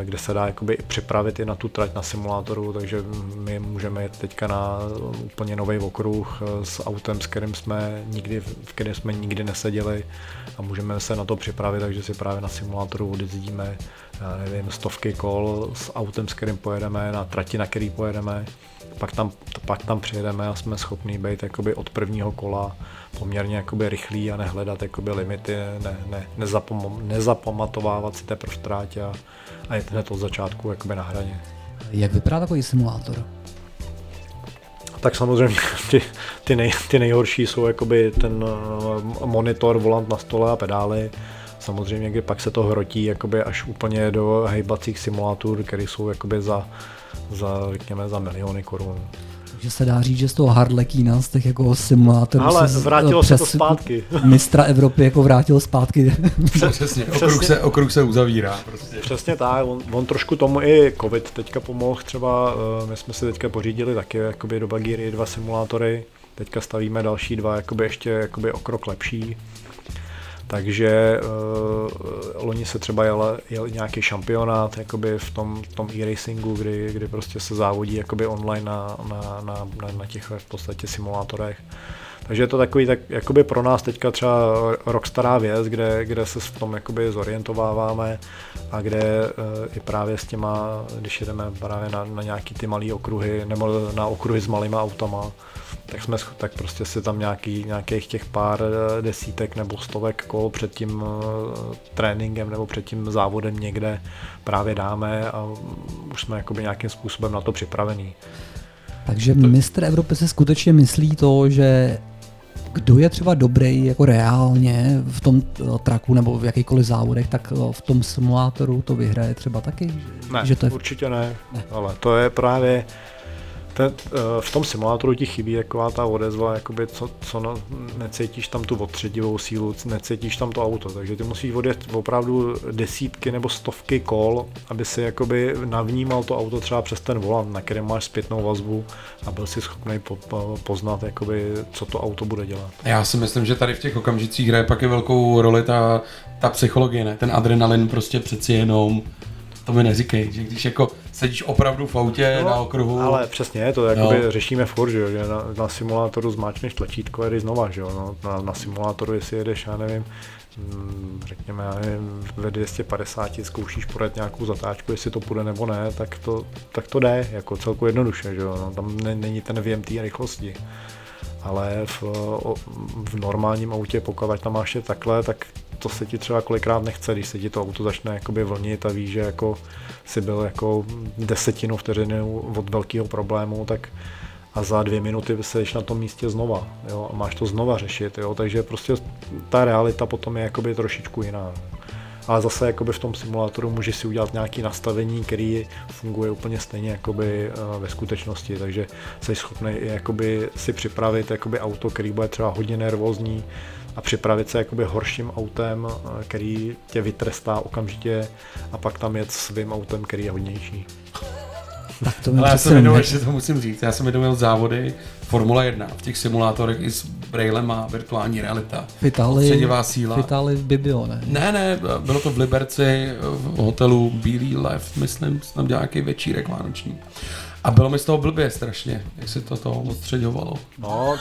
kde se dá jakoby připravit i na tu trať na simulátoru, takže my můžeme jít teďka na úplně nový okruh s autem, v kterém jsme nikdy neseděli, a můžeme se na to připravit, takže si právě na simulátoru odjezdíme, nevím, 100 kol s autem, s kterým pojedeme, na trati, na který pojedeme. Pak tam přijedeme a jsme schopní být jakoby od prvního kola poměrně jakoby rychlí a nehledat jakoby limity, nezapamatovávat si teprve v trátě a je hned od začátku jakoby na hraně. Jak vypadá takový simulátor? Tak samozřejmě ty nejhorší jsou jakoby ten monitor, volant na stole a pedály. Samozřejmě, kdy pak se to hrotí jakoby až úplně do hejbacích simulátorů, které jsou jakoby za miliony korun. Takže se dá říct, že z toho hardlekína, z těch jako simulátorů, ale vrátilo se to zpátky. Mistra Evropy jako vrátil zpátky. Přesně, okruh se uzavírá. Prostě. Přesně tak, on trošku tomu i covid teďka pomohl, třeba my jsme si teďka pořídili taky jakoby do Bagíry 2 simulátory, teďka stavíme další 2 jakoby ještě jakoby o krok lepší. Takže loni se třeba jel nějaký šampionát jakoby v tom e-racingu, kdy prostě se závodí jakoby online na těch v podstatě simulátorech. Takže je to takový tak jakoby pro nás teďka třeba rok stará věc, kde se v tom jakoby zorientováváme a kde i právě s těma, když jedeme právě na nějaký ty malý okruhy nebo na okruhy s malýma autama, tak prostě si tam nějakých těch pár desítek nebo 100 kol před tím tréninkem nebo před tím závodem někde právě dáme a už jsme jakoby nějakým způsobem na to připravení. Takže mistr Evropy se skutečně myslí to, že kdo je třeba dobrý jako reálně v tom traku nebo v jakýchkoliv závodech, tak v tom simulátoru to vyhraje třeba taky? Že to je... určitě ne, ale to je právě... V tom simulátoru ti chybí taková ta odezva, jakoby necítíš tam tu odstředivou sílu, necítíš tam to auto, takže ty musíš odjet opravdu 10 nebo 100 kol, aby si jakoby navnímal to auto třeba přes ten volant, na kterém máš zpětnou vazbu a byl si schopný poznat, jakoby, co to auto bude dělat. Já si myslím, že tady v těch okamžicích hraje pak je velkou roli ta psychologie, ne? Ten adrenalin prostě přeci jenom. To mi neříkej, že když jako sedíš opravdu v autě na okruhu. Ale přesně, to jakoby řešíme furt, že na simulátoru zmáčneš tlačítko a jdeš znova, že jo, na simulátoru, jestli jedeš, já nevím, řekněme, ve 250 zkoušíš projet nějakou zatáčku, jestli to půjde nebo ne, tak to jde, jako celku jednoduše, že jo, tam není ten věm té rychlosti. ale v normálním autě, pokud tam máš je takhle, tak to se ti třeba kolikrát nechce, když se ti to auto začne jakoby vlnit a víš, že jako si byl jako desetinu vteřiny od velkého problému, tak a za 2 minuty seš na tom místě znova, jo, a máš to znova řešit, jo, takže prostě ta realita potom je jakoby trošičku jiná. A zase jakoby v tom simulátoru můžeš si udělat nějaké nastavení, které funguje úplně stejně jakoby ve skutečnosti, takže jsi schopný jakoby si připravit jakoby auto, který bude třeba hodně nervózní, a připravit se jakoby horším autem, který tě vytrestá okamžitě, a pak tam jet svým autem, který je hodnější. Ale já jsem vědomil, že to musím říct, já jsem vědomil závody Formule 1 v těch simulátorech i s brailem a virtuální realita. Předivá síla. V Itálii by bylo, ne? Ne, bylo to v Liberci v hotelu Bílý lev, myslím, tam dělal nějaký večírek vánoční. A bylo mi z toho blbě strašně, jak se to toho odstřeďovalo. No,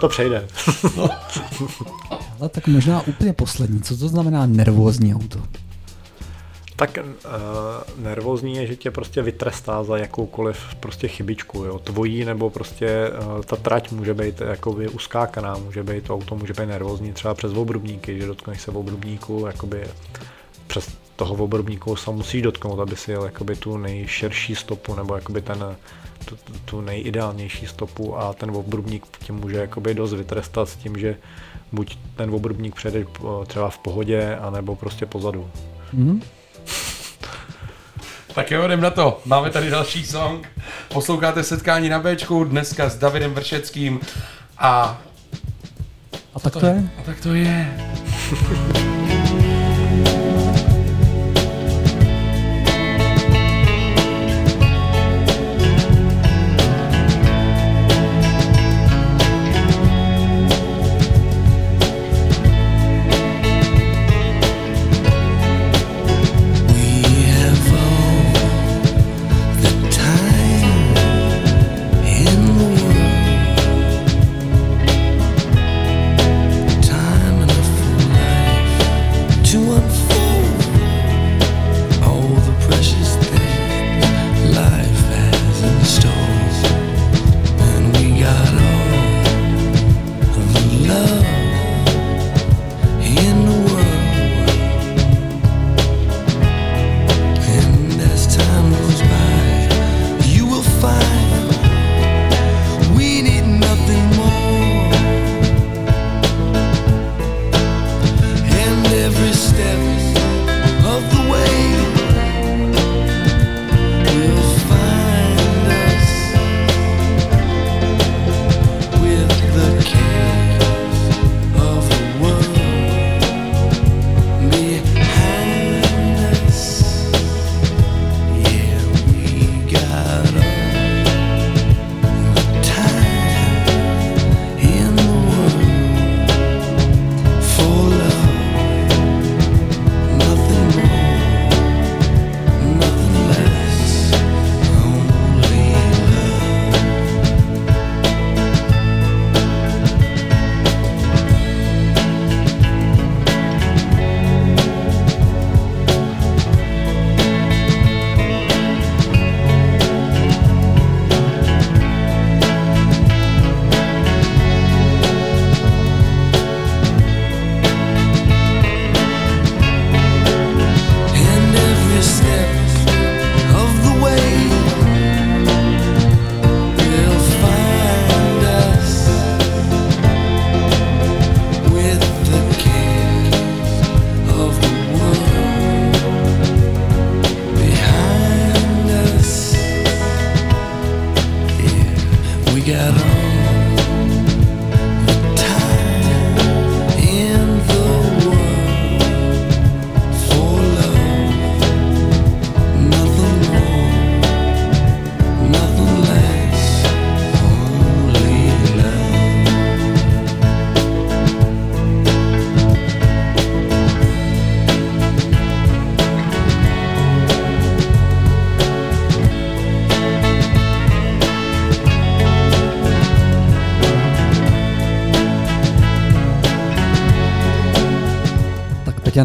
to přejde. No. Ale tak možná úplně poslední, co to znamená nervózní auto? Tak nervózní je, že tě prostě vytrestá za jakoukoliv prostě chybičku, jo, tvojí, nebo prostě ta trať může být jakoby uskákaná, může být to auto, může být nervózní třeba přes obrubníky, že dotkneš se obrubníku, jakoby přes toho obrubníku se musíš dotknout, aby si jel jakoby tu nejširší stopu, nebo jakoby tu nejideálnější stopu, a ten obrubník tě může jakoby dost vytrestat s tím, že buď ten obrubník přejde třeba v pohodě, anebo prostě pozadu. Mm-hmm. Tak jo, jdem na to. Máme tady další song. Posloucháte Setkání na Bčku dneska s Davidem Vršeckým a tak to je. A tak to je.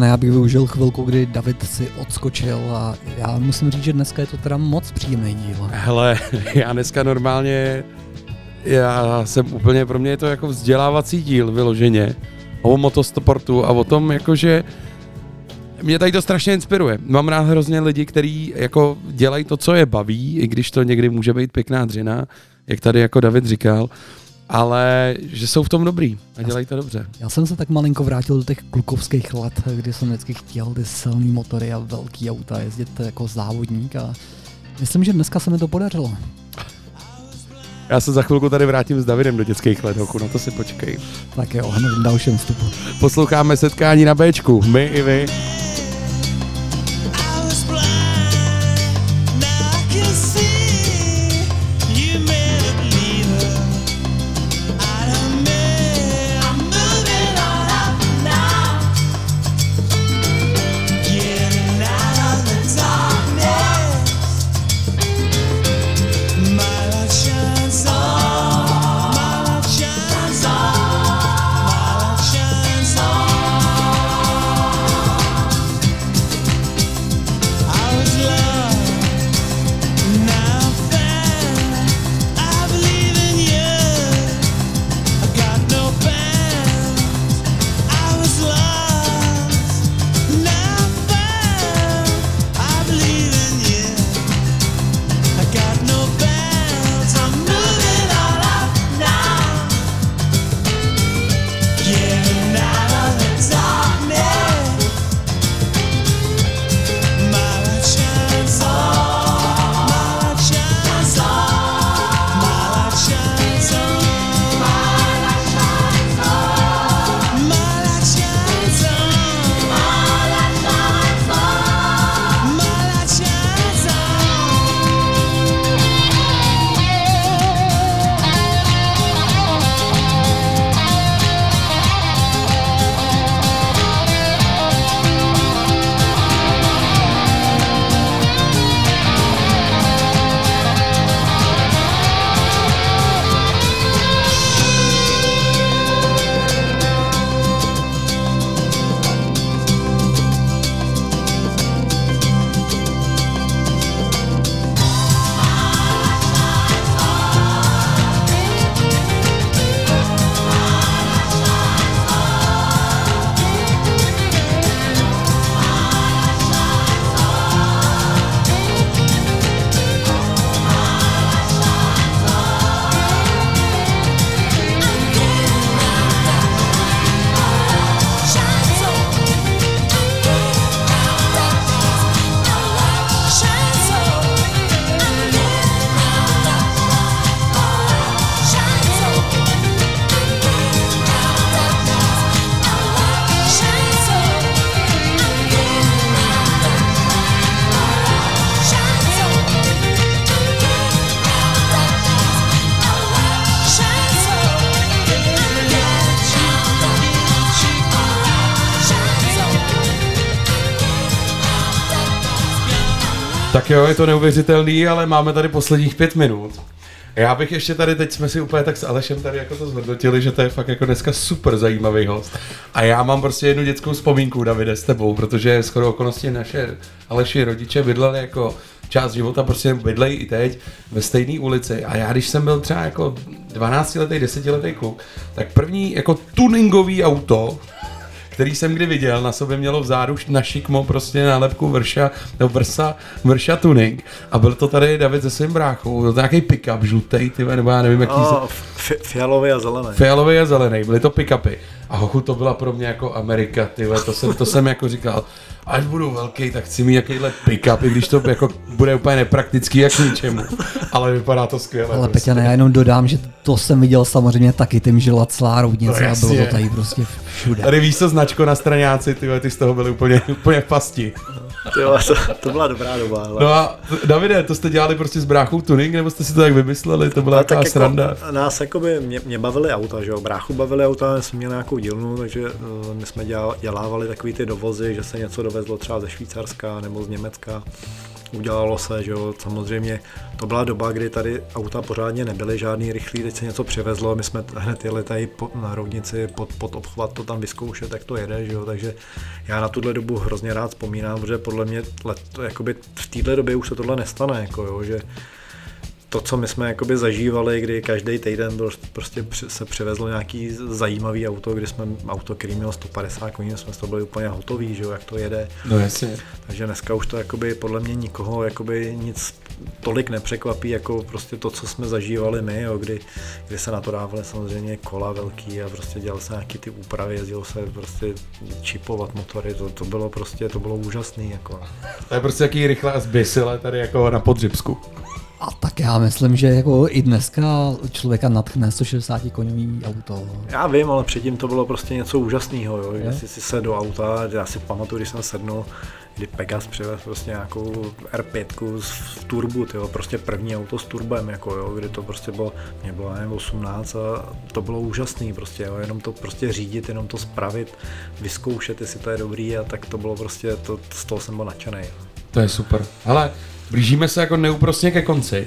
Já bych využil chvilku, kdy David si odskočil, a já musím říct, že dneska je to teda moc příjemný díl. Hele, já dneska normálně já jsem úplně, pro mě je to jako vzdělávací díl vyloženě o motosportu a o tom, jakože mě tady to strašně inspiruje. Mám rád hrozně lidi, kteří jako dělají to, co je baví, i když to někdy může být pěkná dřina, jak tady jako David říkal, ale že jsou v tom dobrý a dělají to dobře. Já jsem se tak malinko vrátil do těch klukovských let, kdy jsem vždycky chtěl ty silný motory a velký auta jezdit jako závodník a myslím, že dneska se mi to podařilo. Já se za chvilku tady vrátím s Davidem do dětských let, hoku, no to si počkej. Tak jo, hned v dalším vstupu. Posloucháme Setkání na Béčku, my i vy. Tak jo, je to neuvěřitelný, ale máme tady posledních 5 minut. Já bych ještě tady, teď jsme si úplně tak s Alešem tady jako to zhodnotili, že to je fakt jako dneska super zajímavý host. A já mám prostě jednu dětskou vzpomínku, Davide, s tebou, protože shodou okolností naše Aleši rodiče bydleli jako část života, prostě bydlejí i teď ve stejné ulici. A já když jsem byl třeba jako 12letý, 10letý kluk, tak první jako tuningový auto, který jsem kdy viděl, na sobě mělo vzadu na šikmo prostě nálepku Vrša tuning. A byl to tady David se svým bráchou, byl to nějaký pick-up žlutej, tyve, nebo já nevím, jaký... Fialový a zelený. Fialový a zelený, byly to pick-upy. A hochu, to byla pro mě jako Amerika, tyve, to jsem jako říkal, až budu velký, tak chci mít jakýhle pick-up, i když to jako bude úplně nepraktický, jak ničemu. Ale vypadá to skvěle. Ale prostě. Peťane, já jenom dodám, že to jsem viděl samozřejmě taky tím žilaclá roudnice a bylo to tady prostě všude. Tady víš to značko na straňáci, ty z toho byly úplně v pasti. Jo, to byla dobrá doba. Ale... No a Davide, to jste dělali prostě s bráchou tuning, nebo jste si to tak vymysleli? To byla taková sranda. Nás jakoby, mě bavily auta, že jo, bráchu bavily auta, jsme měli nějakou dílnu, takže my jsme dělávali takový ty dovozy, že se něco dovezlo třeba ze Švýcarska nebo z Německa. Udělalo se, že jo, samozřejmě to byla doba, kdy tady auta pořádně nebyly žádný rychlý, teď se něco přivezlo, my jsme hned jeli tady na roudnici pod obchvat to tam vyzkoušet, jak to jede, že jo, takže já na tuhle dobu hrozně rád vzpomínám, protože podle mě jakoby v téhle době už se tohle nestane, jako jo, že to, co my jsme jakoby zažívali, kdy každý týden byl, prostě se přivezlo nějaký zajímavý auto, kdy jsme auto, který mělo 150 koní, jsme z toho byli úplně hotoví, že jo, jak to jede. No jasně. Takže dneska už to jakoby podle mě nikoho jakoby nic tolik nepřekvapí, jako prostě to, co jsme zažívali my, jo, kdy se na to dávali samozřejmě kola velký a prostě dělali se nějaký ty úpravy, jezdilo se prostě čipovat motory, to bylo prostě, to bylo úžasný, jako. To je prostě jaký rychlá zbysile tady jako na Podřipsku. A tak já myslím, že jako i dneska člověka natchne 160 koňový auto. Já vím, ale předtím to bylo prostě něco úžasného, jo. Jestli si sedl do auta, já si pamatuju, když jsem sednul, kdy Pegas přivez prostě nějakou R5 v turbu, tyjo, prostě první auto s turbem, jako jo, kdy to prostě bylo, mě bylo nevím, 18 a to bylo úžasný prostě, jo, jenom to prostě řídit, jenom to spravit, vyzkoušet, jestli to je dobrý a tak to bylo prostě, to, z toho jsem byl nadšenej. To je super. Hele, blížíme se jako neúprosně ke konci.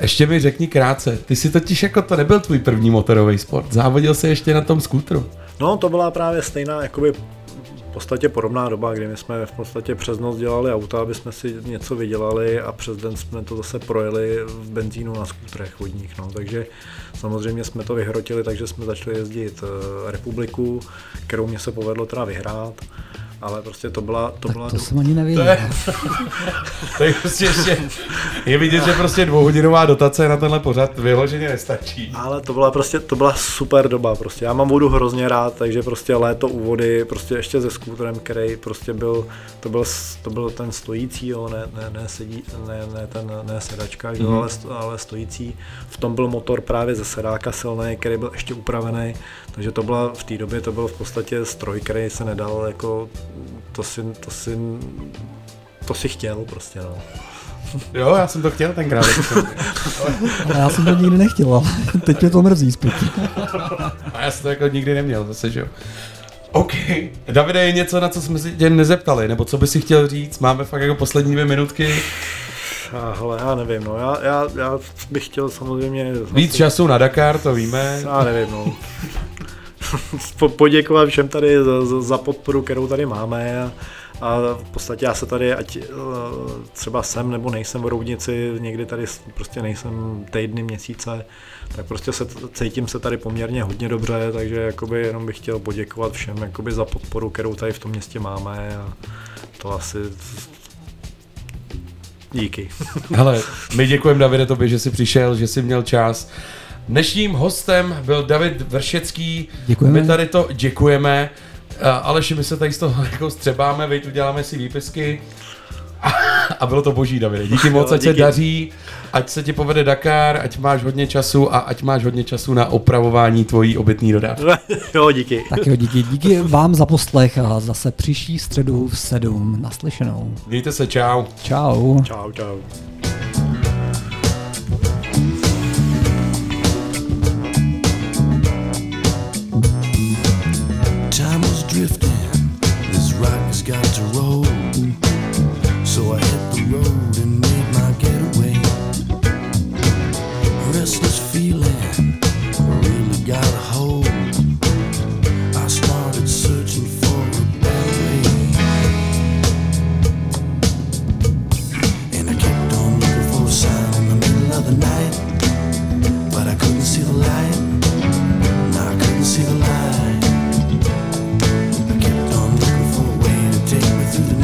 Ještě mi řekni krátce, ty si totiž jako to nebyl tvůj první motorový sport, závodil jsi ještě na tom skútru. No to byla právě stejná, jakoby v podstatě podobná doba, kdy my jsme v podstatě přes noc dělali auta, aby jsme si něco vydělali a přes den jsme to zase projeli v benzínu na skútrech vodních. No. Takže samozřejmě jsme to vyhrotili, takže jsme začali jezdit republiku, kterou mě se povedlo teda vyhrát. Ale prostě to byla... to jsem ani nevěděl. To je prostě ještě... Je vidět, že prostě dvouhodinová dotace na tenhle pořad vyloženě nestačí. Ale to byla super doba prostě. Já mám vodu hrozně rád, takže prostě léto u vody, prostě ještě se skútrem, který prostě byl... To byl ten stojící, jo, ne sedačka, jo, ale stojící. V tom byl motor právě ze sedáka silný, který byl ještě upravený. Takže to byla v té době, to byl v podstatě stroj, který se nedal jako... To si chtěl prostě, no. Jo, já jsem to chtěl tenkrát. Ale já jsem to nikdy nechtěl, ale teď mě to mrzí spíš. A já jsem to jako nikdy neměl zase, že jo. OK. Davide, je něco, na co jsme si tě nezeptali, nebo co by si chtěl říct? Máme fakt jako poslední 2 minutky. Hele, já nevím, no. Já bych chtěl samozřejmě... Víc času na Dakar, to víme. Já nevím, no. Poděkovat všem tady za podporu, kterou tady máme a v podstatě já se tady, ať třeba jsem nebo nejsem v Roudnici, někdy tady prostě nejsem týdny, měsíce, tak prostě cítím se tady poměrně hodně dobře, takže jakoby jenom bych chtěl poděkovat všem jakoby za podporu, kterou tady v tom městě máme a to asi... Díky. Hele, my děkujeme Davide tobě, že jsi přišel, že jsi měl čas. Dnešním hostem byl David Vršecký, děkujeme. My tady to děkujeme, Aleši, my se tady z toho jako střebáme, vejď, uděláme si výpisky a bylo to boží, Davide, díky moc, ať se daří, ať se ti povede Dakar, ať máš hodně času a ať máš hodně času na opravování tvojí obytný dodávky. Jo, díky. Tak jo, díky, díky vám za poslech a zase příští středu v 7, naslyšenou. Mějte se, čau. Čau. Čau, čau. Drifting, this rock has got to roll, so I hit the road and made my getaway. Restless feeling, I really got a hold, I started searching for a better way. And I kept on looking for a sign in the middle of the night, but I couldn't see the light, no, I couldn't see the light. Through the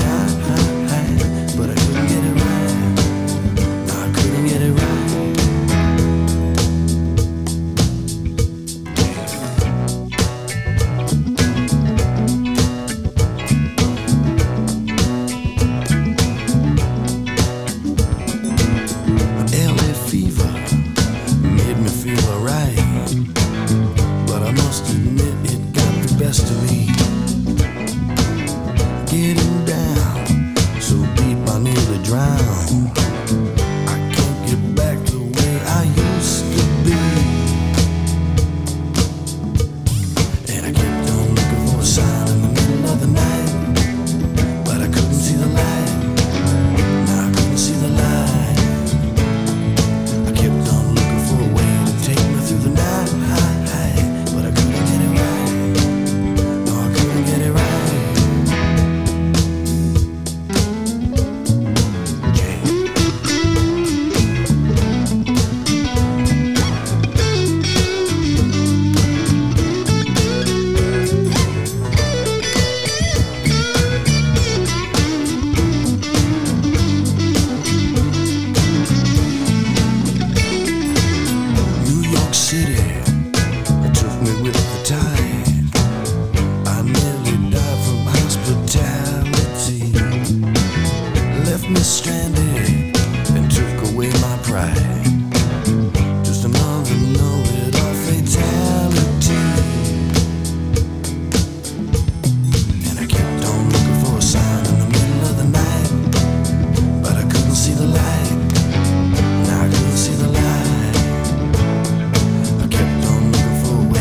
me stranded.